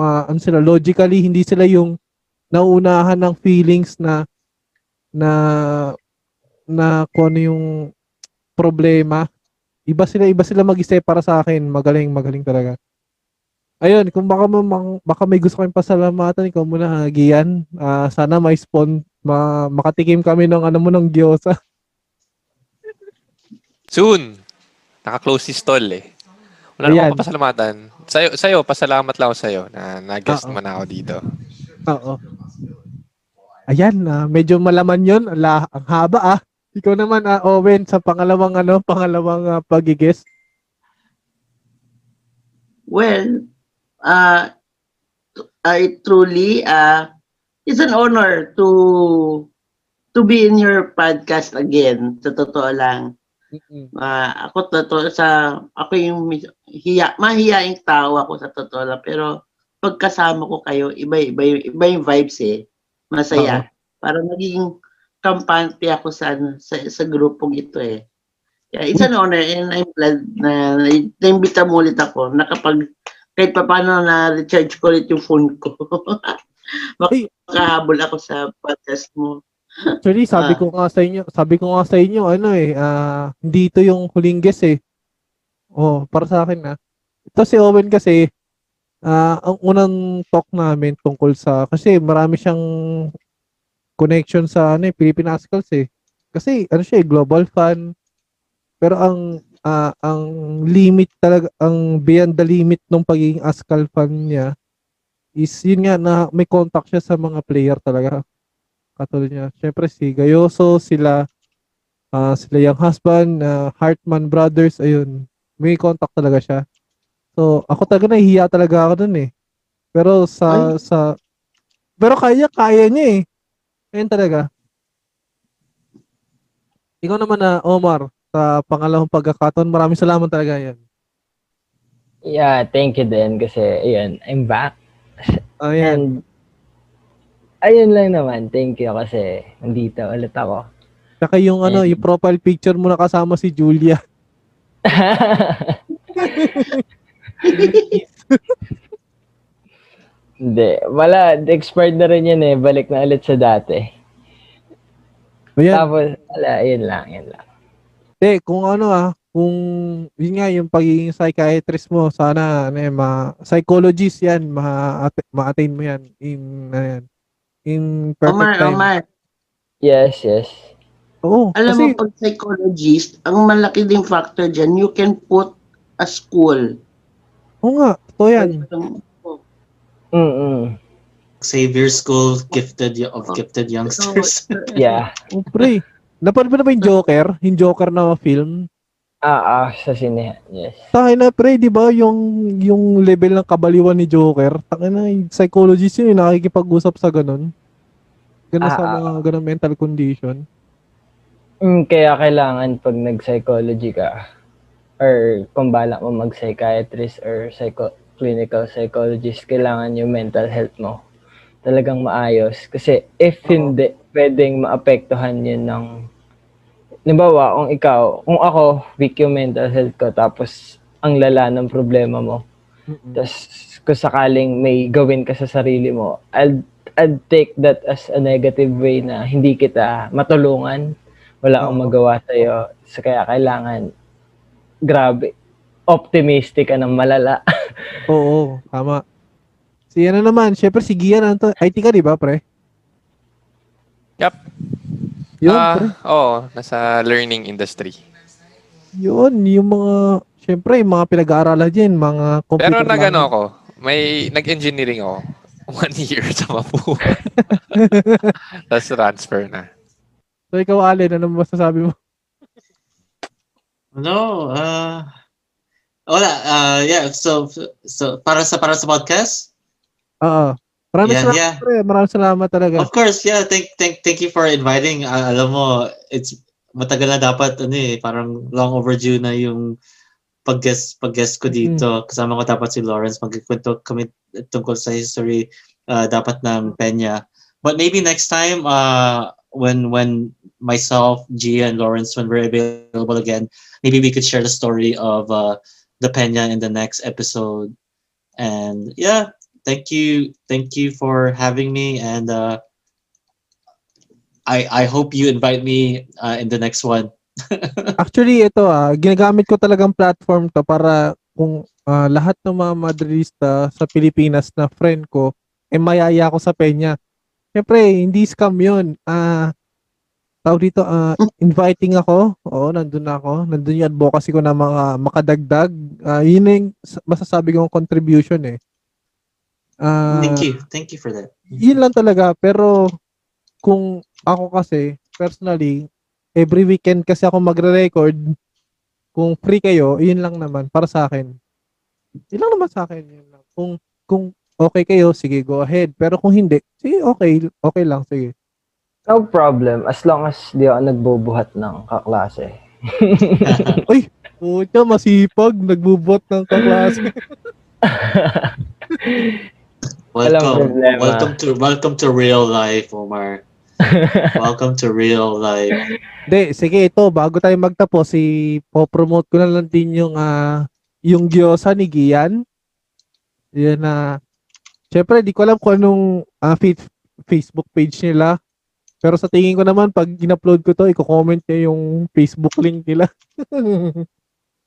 Ano sila, logically hindi sila yung nauunahan ng feelings na kung ano yung problema. Iba sila mag-isip para sa akin. Magaling talaga. Ayun, kung baka may gusto kayong pasalamatan, ikaw muna, Gian. Sana makatikim kami ng ano mo ng gyoza. Soon. Naka-close si stall eh. Wala naman akong pasalamatan. Sa'yo, pasalamat lang ako sa'yo na nag-guest naman ako dito. Oo. Ayan, medyo malaman yun. Ang haba ah. Ikaw naman, Owen, sa pangalawang pag-i-guest. Well, I truly, it's an honor to be in your podcast again. Sa totoo lang. Ako yung mahiyaing tao ako sa totoo lang. Pero pagkasama ko kayo, iba yung vibes eh. Masaya. Uh-huh. Parang naging kampante ako sa grupong ito eh. Yeah, it's an honor and I'm glad na naimbita mo ulit ako. Kahit pa paano na-recharge ko ulit yung phone ko. Makahabol ako sa podcast mo. Actually, sabi ko nga sa inyo, ano eh, dito yung huling guest eh. Oh, para sa akin na. Ito si Owen kasi, ang unang talk namin tungkol sa, kasi marami siyang connection sa Philippine Ascals eh. Kasi, ano siya eh, global fan. Pero ang limit talaga, ang beyond the limit ng pagiging Ascal fan niya is yun nga na may contact siya sa mga player talaga. Katulad niya. Siyempre si Gayoso, sila yung husband, Hartman Brothers, ayun. May contact talaga siya. So, ako talaga nahihiya talaga ako dun eh. Pero pero kaya niya eh. Ayun talaga. Ikaw naman na, Omar, sa pangalawang pagkakataon, maraming salamat talaga yan. Yeah, thank you din kasi, ayun, I'm back. Ayan. And, ayun lang naman, thank you kasi nandito ulit ako. Saka yung yung profile picture mo na kasama si Julia. Hindi, wala, expired na rin yan eh, balik na ulit sa dati. Ayan. Tapos, wala, yun lang. Hindi, kung yun nga yung pagiging psychiatrist mo, sana, psychologist yan, ma-attain mo yan in perfect time. Omar. Yes. Oo, alam kasi, mo, pag psychologist, ang malaki ding factor dyan, you can put a school. Oo nga, totoo yan. Xavier School, gifted youngsters. Yeah. Pre, napanood mo na ba yung Joker? Yung Joker na film? Sa sinehan, yes. Tangina pre, di ba yung level ng kabaliwan ni Joker? Tangina, psychologist yun, nakikipag-usap sa ganun. Ganun sa mga ganun mental condition. Kaya kailangan pag nag-psychology ka, or kung balak mo mag-psychiatrist or clinical psychologist, kailangan yung mental health mo talagang maayos. Kasi if hindi, pwedeng maapektuhan yun ng halimbawa, kung ako, weak yung mental health ko, tapos ang lala ng problema mo. Tapos, kung sakaling may gawin ka sa sarili mo, I'll take that as a negative way na hindi kita matulungan. Wala akong magawa sa'yo. So, kaya kailangan, grabe, optimistic ka ng malala. Oo, tama. Si Yana naman, syempre si Gian, IT ka, di ba, pre? Yup. Nasa learning industry. Yun, yung mga, syempre, yung mga pinag-aaralan dyan, mga computer. Pero nag-engineering ako. 1 year sa Mapua. Tapos transfer na. So, ikaw, Allen, ano masasabi mo? No, yeah, so, para sa podcast? Oo. Maraming salamat, pre. Maraming salamat talaga. Of course, yeah. Thank you for inviting. Alam mo, it's matagal na dapat parang long overdue na yung pag-guest ko dito. Kasama ko dapat si Lawrence, magkikwento kami tungkol sa history dapat ng Peña. But maybe next time when myself, Gia and Lawrence, when we're available again, maybe we could share the story of the Peña in the next episode. And yeah, Thank you for having me, and I hope you invite me in the next one. Actually, ito ginagamit ko talagang platform to para kung lahat ng mga Madridista sa Pilipinas na friend ko, mayaya ko sa Peña. Siyempre, hindi scam yun. Tawag dito, inviting ako. Oo, nandun ako. Nandun yung advocacy ko na mga makadagdag. Yun yung masasabi kong contribution eh. Thank you for that. Yun lang talaga, pero kung ako kasi, personally, every weekend kasi ako magre-record, kung free kayo, yun lang naman, para sa akin. Yun lang naman sa akin. Yun lang. Kung okay kayo, sige, go ahead. Pero kung hindi, sige, okay lang, sige. No problem, as long as di ako nagbubuhat ng kaklase. Uy, puta, masipag, nagbubuhat ng kaklase. Welcome to real life, Omar. Welcome to real life. De, sige, ito bago tayo magtapos, ipopromote ko na lang din yung gyosa ni Gian. Yan na. Syempre, di ko alam kung anong Facebook page nila. Pero sa tingin ko naman pag in-upload ko to, i-comment niya yung Facebook link nila.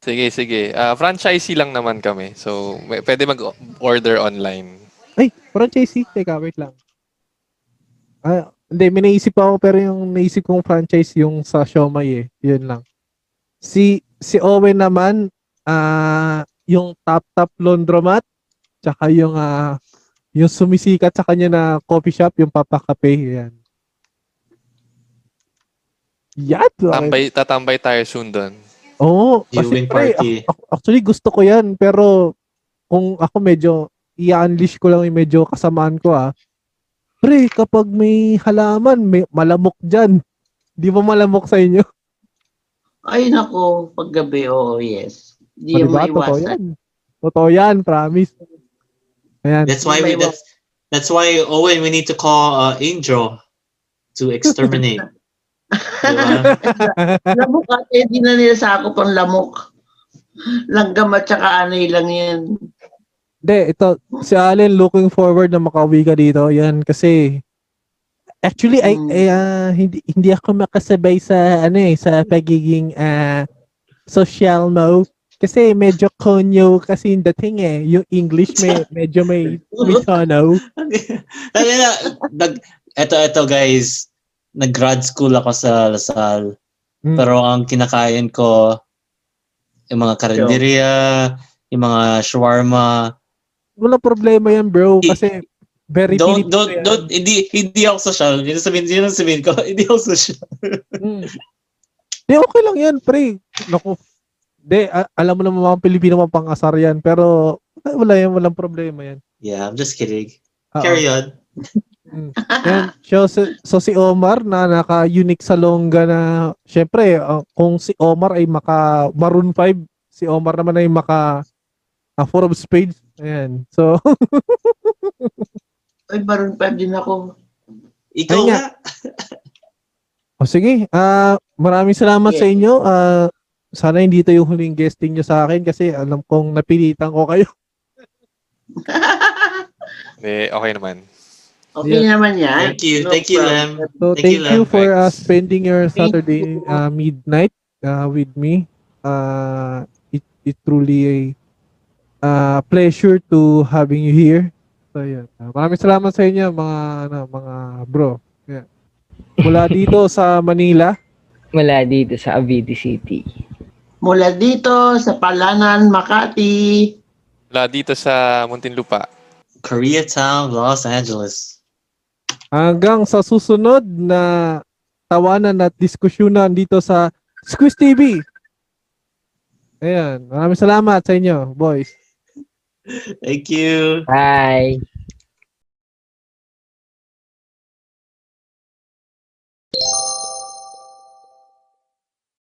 Sige. Franchisee lang naman kami. So, pwede mag-order online. Ay, franchisee? Teka, wait lang. Hindi, may naisip ako pero yung naisip kong franchise yung sa Siomay eh. Yun lang. Si Owen naman, yung Tap Laundromat, tsaka yung sumisikat sa kanya na coffee shop, yung Papa Cafe. Yan. Tatambay tayo soon doon. Oo, actually gusto ko yan, pero kung ako medyo i-unleash ko lang yung medyo kasamaan ko Pre, kapag may halaman, may malamok dyan. Di ba malamok sa inyo? Ay nako, paggabi, oo, yes. Di mo maiwasan. Totoo yan, promise. Ayan. That's why Owen, we need to call Angel to exterminate. Diba? Lamok kasi di na nila sako pang lamok. Langgam at saka anay lang yan. De, ito, si Allen looking forward na makauwi ka dito. Yan, kasi actually, hindi ako makasabay sa, sa pagiging social mo. Kasi medyo konyo kasi yung dating eh. Yung English medyo may tono. Ito guys, nag-grad school ako sa Lasal. Pero ang kinakain ko, yung mga karinderya, yung mga shawarma. Wala problema yan, bro. Kasi very Filipino. Don't, hindi ako social. Yun ang sabihin ko, hindi ako social. Di, okay lang yan, pre. Naku. Di, alam mo naman mga Pilipino mga pang-asar yan. Pero walang problema yan. Yeah, I'm just kidding. Carry on. So si Omar na naka-unique sa longga na syempre kung si Omar ay maka Maroon 5, si Omar naman ay maka Four of Spades. Ayan. So ay Maroon 5 din ako. Ikaw nga. O sige, maraming salamat sa inyo. Sana hindi ito yung huling guesting nyo sa akin kasi alam kong napilitan ko kayo. Okay naman. Okay naman yan. Thank you, Lem. So, thank you for spending your Saturday midnight with me. It truly a pleasure to having you here. So, yeah. Maraming salamat sa inyo, mga bro. Yeah. Mula dito sa Manila. Mula dito sa Cavite City. Mula dito sa Palanan, Makati. Mula dito sa Muntinlupa. Koreatown, Los Angeles. Hanggang sa susunod na tawanan at diskusyonan dito sa Squeeze TV. Ayan. Maraming salamat sa inyo, boys. Thank you. Bye.